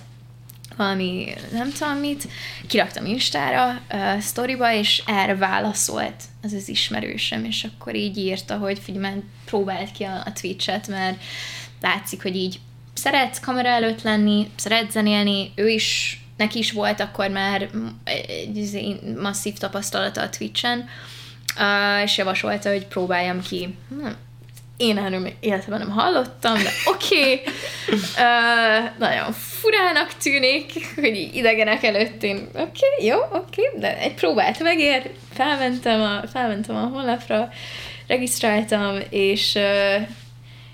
valami nem tudom mit, kiraktam Instára, uh, sztoriba, és erre válaszolt az az ismerősöm, és akkor így írta, hogy figyelj, próbáld ki a, a Twitch-et, mert látszik, hogy így szeretsz kamera előtt lenni, szeretsz zenélni, ő is, neki is volt akkor már egy masszív tapasztalata a Twitch-en, uh, és javasolta, hogy próbáljam ki. Hm. Én erről életemben nem hallottam, de oké, okay. uh, nagyon furának tűnik, hogy idegenek előtt én, oké, okay, jó, oké, okay, de egy próbát megér, felmentem a, felmentem a honlapra, regisztráltam, és, uh,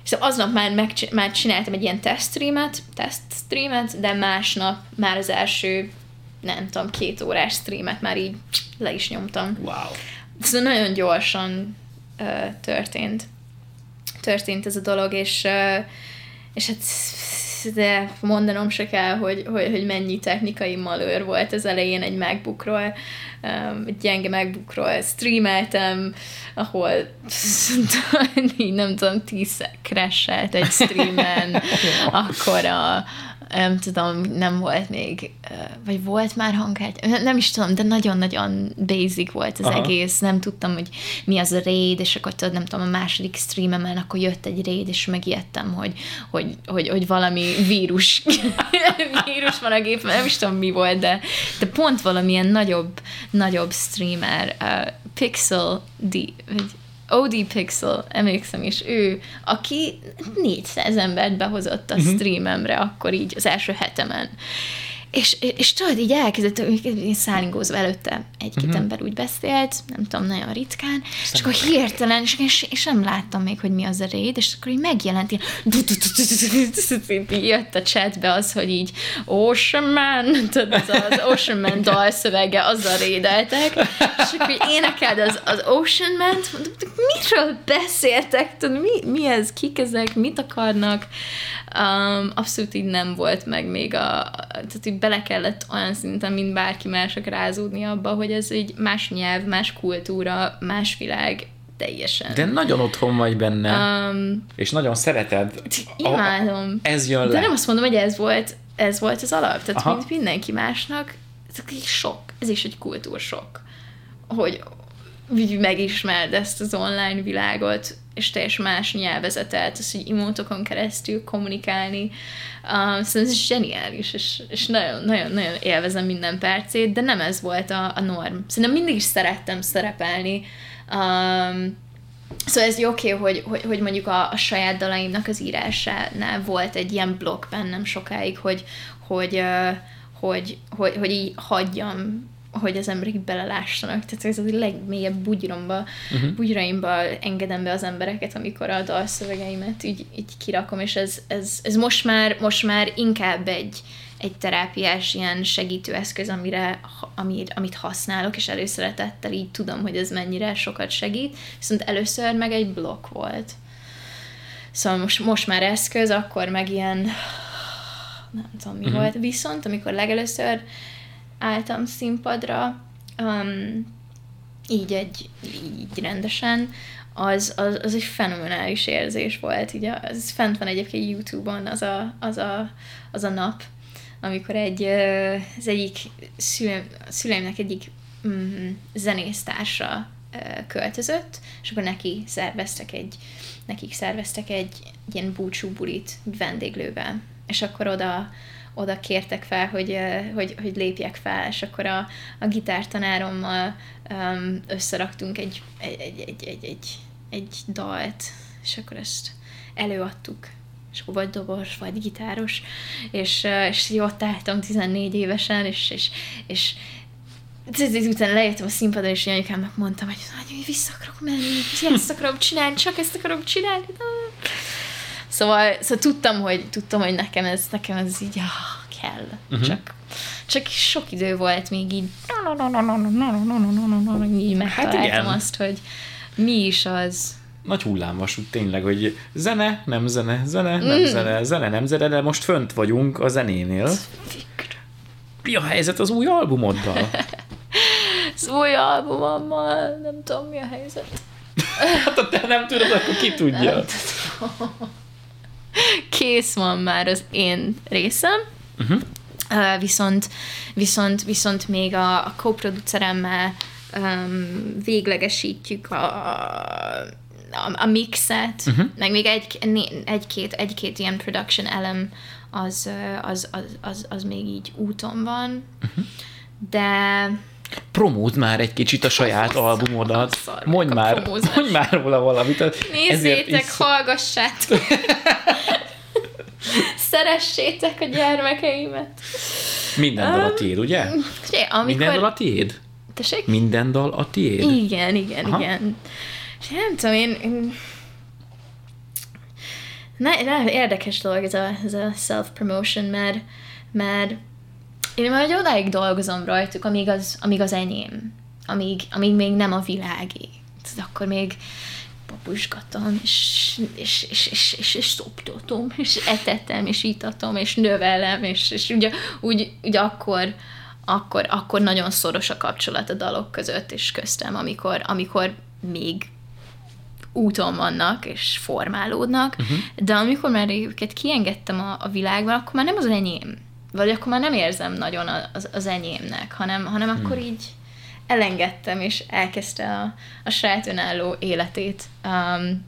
és aznap már, megcsin- már csináltam egy ilyen teststreamet, teststreamet, de másnap már az első, nem tudom, két órás streamet már így le is nyomtam. Wow. Szóval nagyon gyorsan uh, történt. történt ez a dolog, és, és hát de mondanom se kell, hogy, hogy, hogy mennyi technikai malőr volt az elején egy MacBookról, egy gyenge MacBookról streameltem, ahol nem tudom, tíz crashelt egy streamen, akkor a nem tudom, nem volt még, vagy volt már hangkártya, nem is tudom, de nagyon-nagyon basic volt az Aha. egész, nem tudtam, hogy mi az a raid, és akkor tudod, nem tudom, a második streamemen, akkor jött egy raid, és megijedtem, hogy, hogy, hogy, hogy valami vírus, vírus van a gép, nem is tudom, mi volt, de, de pont valamilyen nagyobb, nagyobb streamer, uh, Pixel D, vagy o dé Pixel, emlékszem is, ő, aki négyszáz embert behozott a streamemre, akkor így az első hetemen. És, és, és tudod, így elkezdett, én szálingózva előtte egy-két uh-huh. ember úgy beszélt, nem tudom, nagyon ritkán, Szerintem. és akkor hirtelen, és, és nem láttam még, hogy mi az a raid, és akkor így megjelent, így jött a chatbe az, hogy így Ocean Man, tudod, az Ocean Man dalszövege, azzal raideltek, és akkor így énekeld az, az Ocean Man-t, mondom, miről beszéltek, tudod, mi, mi ez, kik ezek, mit akarnak, um, abszolút így nem volt meg még a, tehát így bele kellett olyan szinten, mint bárki mások rázódni abba, hogy ez egy más nyelv, más kultúra, más világ, teljesen. De nagyon otthon vagy benne, um, és nagyon szereted. Imádom. Ez jön le. De nem azt mondom, hogy ez volt, ez volt az alap, tehát Aha. mint mindenki másnak, ez egy sok, ez is egy kultúrsok, hogy megismerd ezt az online világot, és teljesen más nyelvezetet, az, hogy emótokon keresztül kommunikálni. Uh, szerintem ez zseniális, és, és nagyon, nagyon, nagyon élvezem minden percét, de nem ez volt a, a norm. Szerintem mindig is szerettem szerepelni. Um, szóval ez oké, hogy, hogy, hogy mondjuk a, a saját dalaimnak az írásánál volt egy ilyen blokk bennem sokáig, hogy, hogy, uh, hogy, hogy, hogy így hagyjam, hogy az emberek belelássanak. Tehát ez a legmélyebb bugyromba, uh-huh. bugyraimba engedem be az embereket, amikor a dalszövegeimet így, így kirakom, és ez, ez, ez most, már, most már inkább egy, egy terápiás ilyen segítőeszköz, amire, amit, amit használok, és előszeretettel így tudom, hogy ez mennyire sokat segít, viszont először meg egy blokk volt. Szóval most, most már eszköz, akkor meg ilyen nem tudom mi uh-huh. volt. Viszont amikor legelőször álltam színpadra, um, így egy így rendesen, az, az, az egy fenomenális érzés volt. Így az fent van egyébként YouTube-on az a, az a, az a nap, amikor egy, az egyik szüleim, szüleimnek egyik mm, zenésztársa költözött, és akkor neki szerveztek egy, nekik szerveztek egy ilyen búcsú bulit vendéglőben. És akkor oda oda kértek fel, hogy, hogy, hogy lépjek fel, és akkor a, a gitártanárommal összeraktunk egy, egy, egy, egy, egy, egy dalt, és akkor ezt előadtuk. És akkor vagy dobos, vagy gitáros, és, és ott álltam tizennégy évesen, és, és, és utána lejöttem a színpadon, és anyukámnak mondtam, hogy nagyon vissza akarok menni, ezt akarom csinálni, csak ezt akarom csinálni. Szóval, szóval tudtam, hogy, tudtam, hogy nekem ez, nekem ez így ah, kell. Uh-huh. Csak, csak sok idő volt még így így megtaláltam hát azt, hogy mi is az. Nagy hullámvasút tényleg, hogy zene, nem zene, zene, nem mm. zene, zene, nem zene, de most fönt vagyunk a zenénél. Mi a helyzet az új albumoddal? Az új albumommal nem tudom, mi a helyzet. Hát ha te nem tudod, akkor ki tudja. Kész van már az én részem, uh-huh. uh, viszont, viszont, viszont még a, a co-produceremmel um, véglegesítjük a, a, a mixet, uh-huh. meg még egy, egy-két, egy-két ilyen production elem az, az, az, az, az még így úton van, uh-huh. de... Promózd már egy kicsit a saját oh, albumodat. Szar, mondj, már, mondj már róla valamit. Nézzétek, is... hallgassátok. Szeressétek a gyermekeimet. Minden dal a tiéd, ugye? Ugye amikor... Minden dal a tiéd? Tessék? Minden dal a tiéd? Igen, igen, aha. igen. Nem tudom, én... én... Ne, ne, érdekes dolog ez a, ez a self-promotion, mert, mert én majd odáig dolgozom rajtuk, amíg az, amíg az enyém, amíg, amíg még nem a világé. Akkor még papusgatom, és, és, és, és, és, és szoptatom, és etetem, és itatom, és növelem, és, és ugye, úgy, ugye akkor, akkor, akkor nagyon szoros a kapcsolat a dalok között, és köztem, amikor, amikor még úton vannak, és formálódnak, uh-huh. de amikor már őket kiengedtem a, a világban, akkor már nem az enyém. Vagy akkor már nem érzem nagyon az, az enyémnek, hanem, hanem hmm. akkor így elengedtem, és elkezdte a, a saját önálló életét. Um,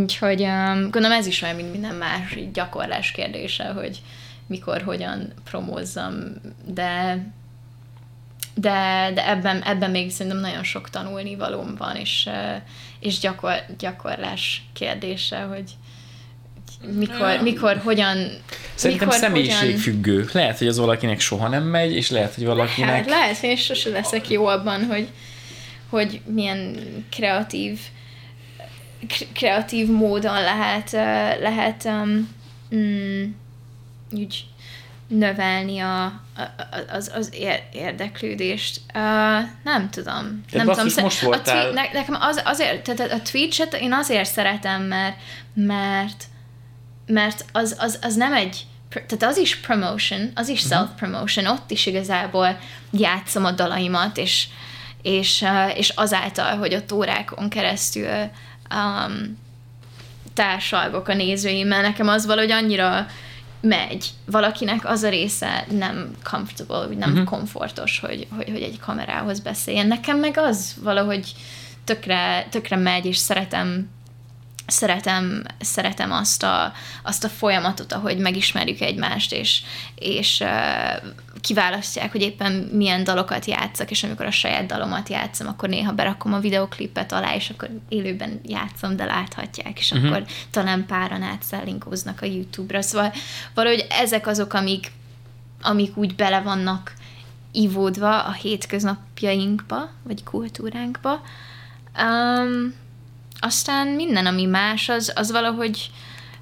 úgyhogy um, gondolom ez is olyan, mint minden más így gyakorlás kérdése, hogy mikor, hogyan promózzam, de, de, de ebben, ebben még szerintem nagyon sok tanulnivalóm van, és, és gyakor, gyakorlás kérdése, hogy Mikor, mikor, hogyan... Szerintem mikor, személyiségfüggő. Hogyan... Lehet, hogy az valakinek soha nem megy, és lehet, hogy valakinek... Lehet, lehet hogy én sose leszek jó abban, hogy, hogy milyen kreatív, kreatív módon lehet, lehet um, um, úgy növelni a, az, az érdeklődést. Uh, nem tudom. Nem tudom. Szer- most voltál... twi- ne- nekem az, azért, tehát a Twitch-et én azért szeretem, mert mert mert az, az, az nem egy, tehát az is promotion, az is self-promotion, ott is igazából játszom a dalaimat, és, és, és azáltal, hogy ott órákon keresztül um, társalgok a nézőimmel, nekem az valahogy annyira megy. Valakinek az a része nem comfortable, nem uh-huh. komfortos, hogy, hogy, hogy egy kamerához beszéljen. Nekem meg az valahogy tökre, tökre megy, és szeretem Szeretem, szeretem azt, a, azt a folyamatot, ahogy megismerjük egymást, és, és uh, kiválasztják, hogy éppen milyen dalokat játszak, és amikor a saját dalomat játszom, akkor néha berakom a videoklipet alá, és akkor élőben játszom, de láthatják, és uh-huh. akkor talán páran átszellinkóznak a YouTube-ra. Szóval valahogy ezek azok, amik, amik úgy bele vannak ivódva a hétköznapjainkba, vagy kultúránkba. Um, Aztán minden, ami más, az, az valahogy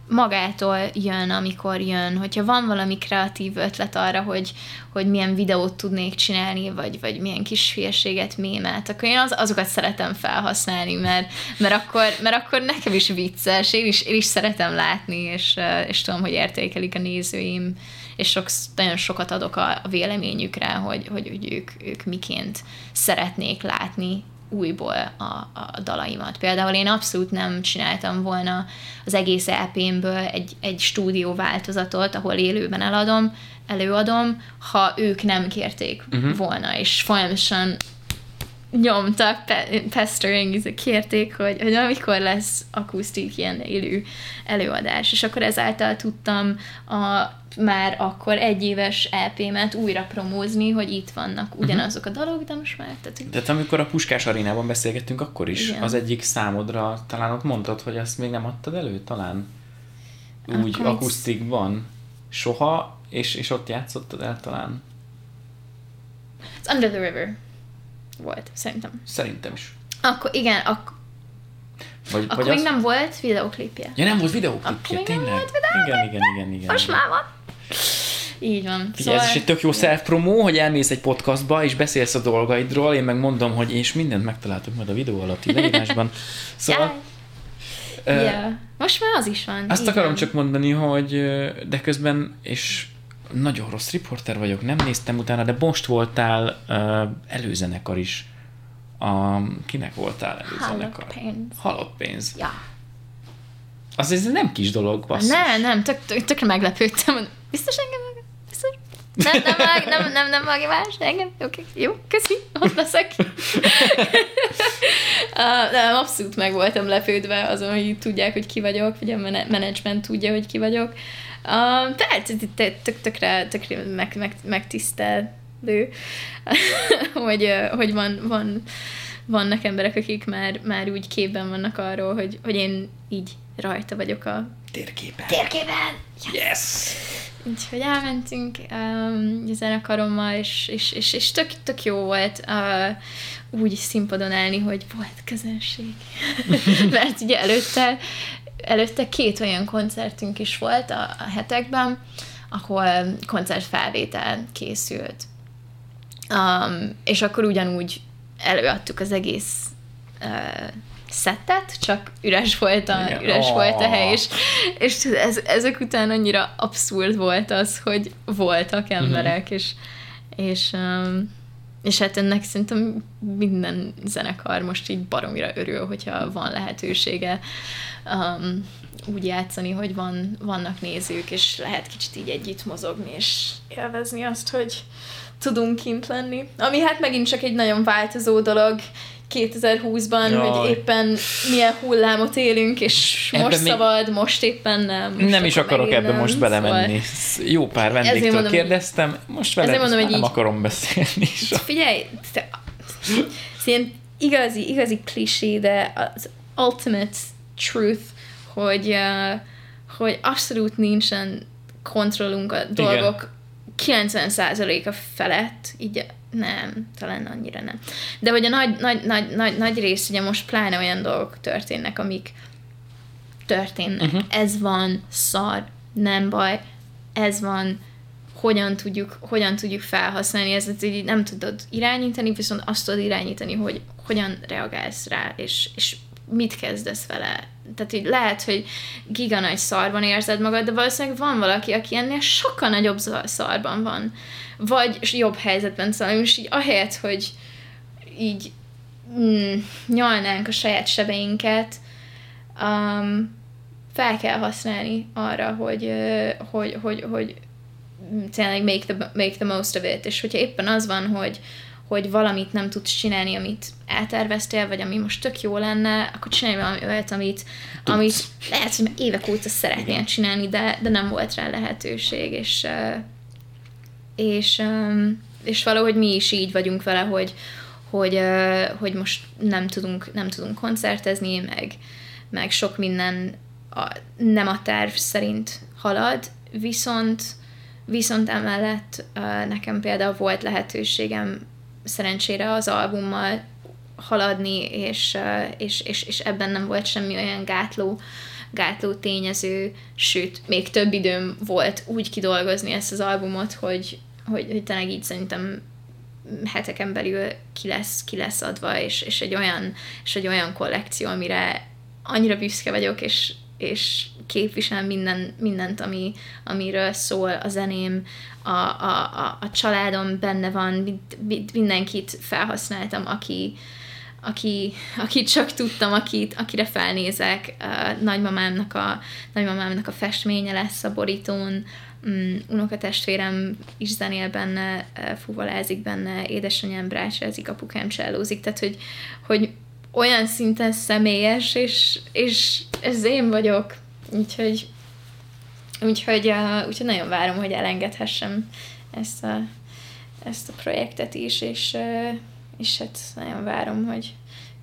magától jön, amikor jön. Hogyha van valami kreatív ötlet arra, hogy, hogy milyen videót tudnék csinálni, vagy, vagy milyen kis hülyeséget, mémet, akkor én az, azokat szeretem felhasználni, mert, mert, akkor, mert akkor nekem is vicces, én is, én is szeretem látni, és, és tudom, hogy értékelik a nézőim, és sok, nagyon sokat adok a véleményükre, hogy, hogy, hogy ők, ők miként szeretnék látni újból a, a dalaimat. Például én abszolút nem csináltam volna az egész é péből egy, egy stúdió változatot, ahol élőben eladom, előadom, ha ők nem kérték uh-huh. volna, és folyamatosan nyomtak, pe- pestering, kérték, hogy, hogy amikor lesz akusztik ilyen élő előadás, és akkor ezáltal tudtam a már akkor egy éves é pémet újra promózni, hogy itt vannak ugyanazok a dalok, de most már... Tehát, tehát amikor a Puskás Arénában beszélgettünk, akkor is igen. az egyik számodra talán ott mondtad, hogy azt még nem adtad elő, talán úgy akkor akusztikban soha, és, és ott játszottad el talán. It's Under the River volt, szerintem. Szerintem is. Akkor igen, ak- Vagy, akkor vagy még az... nem volt videóklipje. Ja, nem volt videóklipje, tényleg. Nem volt videóklipje. Igen, igen, igen, igen. Most már van. Így van. Szóval... Ez is egy tök jó self-promó, hogy elmész egy podcastba, és beszélsz a dolgaidról, én megmondom, hogy és mindent megtaláltuk majd a videó alatti leírásban. Szóval... yeah. Uh, yeah. Most már az is van. Azt így akarom van. Csak mondani, hogy de közben, és nagyon rossz riporter vagyok, nem néztem utána, de most voltál uh, előzenekar is. A, kinek voltál előzenekar? Halott pénz. Halott pénz. Ja. Az ez nem kis dolog, basszus. Nem, nem, tök, tök, tökre meglepődtem. Biztos engem meg? Biztos? Nem, nem, nem, nem, nem, nem valaki más, de engem? Okay. Jó, köszi, ott leszek. uh, nem, abszolút meg voltam lepődve azon, hogy tudják, hogy ki vagyok, vagy a menedzsment tudja, hogy ki vagyok. Uh, tehát tök, tökre, tökre meg, meg, megtisztel. Lő, hogy, hogy van, van, vannak emberek, akik már, már úgy képben vannak arról, hogy, hogy én így rajta vagyok a térképen. Térképen! Yes! yes. Úgyhogy elmentünk um, a zenekarommal, és, és, és, és tök, tök jó volt uh, úgy színpadon állni, hogy volt közönség. Mert ugye előtte, előtte két olyan koncertünk is volt a, a hetekben, ahol koncertfelvétel készült. Um, és akkor ugyanúgy előadtuk az egész uh, szettet, csak üres volt a, igen, üres oh. volt a hely, és, és ez, ezek után annyira abszurd volt az, hogy voltak emberek, mm-hmm. és, és, um, és hát ennek szerintem minden zenekar most így baromira örül, hogyha van lehetősége um, úgy játszani, hogy van, vannak nézők, és lehet kicsit így együtt mozogni, és élvezni azt, hogy tudunk kint lenni. Ami hát megint csak egy nagyon változó dolog kétezer-húszban, jaj. Hogy éppen milyen hullámot élünk, és ebben most szabad, most éppen nem. Most nem is akarok ebbe nem, most belemenni. Szóval... Jó pár vendégtől mondom, kérdeztem, most veled mondom, nem így... akarom beszélni. Soha. Figyelj, te... ilyen igazi, igazi klisé, de az ultimate truth, hogy, uh, hogy abszolút nincsen kontrollunk a dolgok igen. kilencven százaléka felett, így nem, talán annyira nem. De hogy a nagy, nagy, nagy, nagy, nagy rész, ugye most pláne olyan dolgok történnek, amik történnek. Uh-huh. Ez van, szar, nem baj, ez van, hogyan tudjuk, hogyan tudjuk felhasználni, ezt így nem tudod irányítani, viszont azt tudod irányítani, hogy hogyan reagálsz rá, és, és mit kezdesz vele. Tehát így lehet, hogy giga nagy szarban érzed magad, de valószínűleg van valaki, aki ennél sokkal nagyobb szarban van. Vagy jobb helyzetben, szóval most így ahelyett, hogy így mm, nyalnánk a saját sebeinket, um, fel kell használni arra, hogy, hogy, hogy, hogy tényleg make the, make the most of it. És hogyha éppen az van, hogy hogy valamit nem tudsz csinálni, amit elterveztél, vagy ami most tök jó lenne, akkor csinálj valami olyat, amit, amit lehet, hogy évek óta szeretnél igen. csinálni, de, de nem volt rá lehetőség, és, és, és valahogy mi is így vagyunk vele, hogy, hogy, hogy most nem tudunk, nem tudunk koncertezni, meg, meg sok minden a, nem a terv szerint halad, viszont Viszont emellett nekem például volt lehetőségem szerencsére az albummal haladni, és, és, és, és ebben nem volt semmi olyan gátló, gátló tényező, sőt, még több időm volt úgy kidolgozni ezt az albumot, hogy, hogy, hogy tényleg így szerintem heteken belül ki lesz, ki lesz adva, és, és, egy olyan, és egy olyan kollekció, amire annyira büszke vagyok, és és képvisel minden, mindent, ami, amiről szól a zeném, a, a, a, a családom benne van, mindenkit felhasználtam, aki, aki, akit csak tudtam, akit, akire felnézek. A nagymamámnak a, nagymamámnak a festménye lesz a borítón, um, unokatestvérem is zenél benne, fuvolázik benne, édesanyám brácsázik, apukám csellózik, tehát hogy, hogy olyan szinten személyes, és, és ez én vagyok. Úgyhogy, úgyhogy, uh, úgyhogy nagyon várom, hogy elengedhessem ezt a, ezt a projektet is, és, uh, és hát nagyon várom, hogy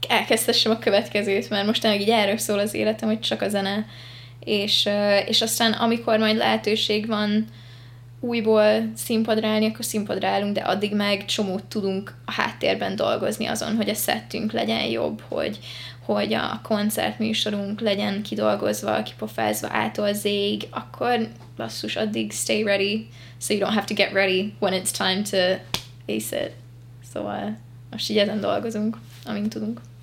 elkezdhessem a következőt, mert mostanában így erről szól az életem, hogy csak a zene. És, uh, és aztán, amikor majd lehetőség van újból színpadra állni, akkor színpadra állunk, de addig meg csomót tudunk a háttérben dolgozni azon, hogy a szettünk legyen jobb, hogy, hogy a koncertműsorunk legyen kidolgozva, kipofázva ától zéig, akkor basszus, addig stay ready, so you don't have to get ready when it's time to ace it. Szóval most így ezen dolgozunk, amint tudunk.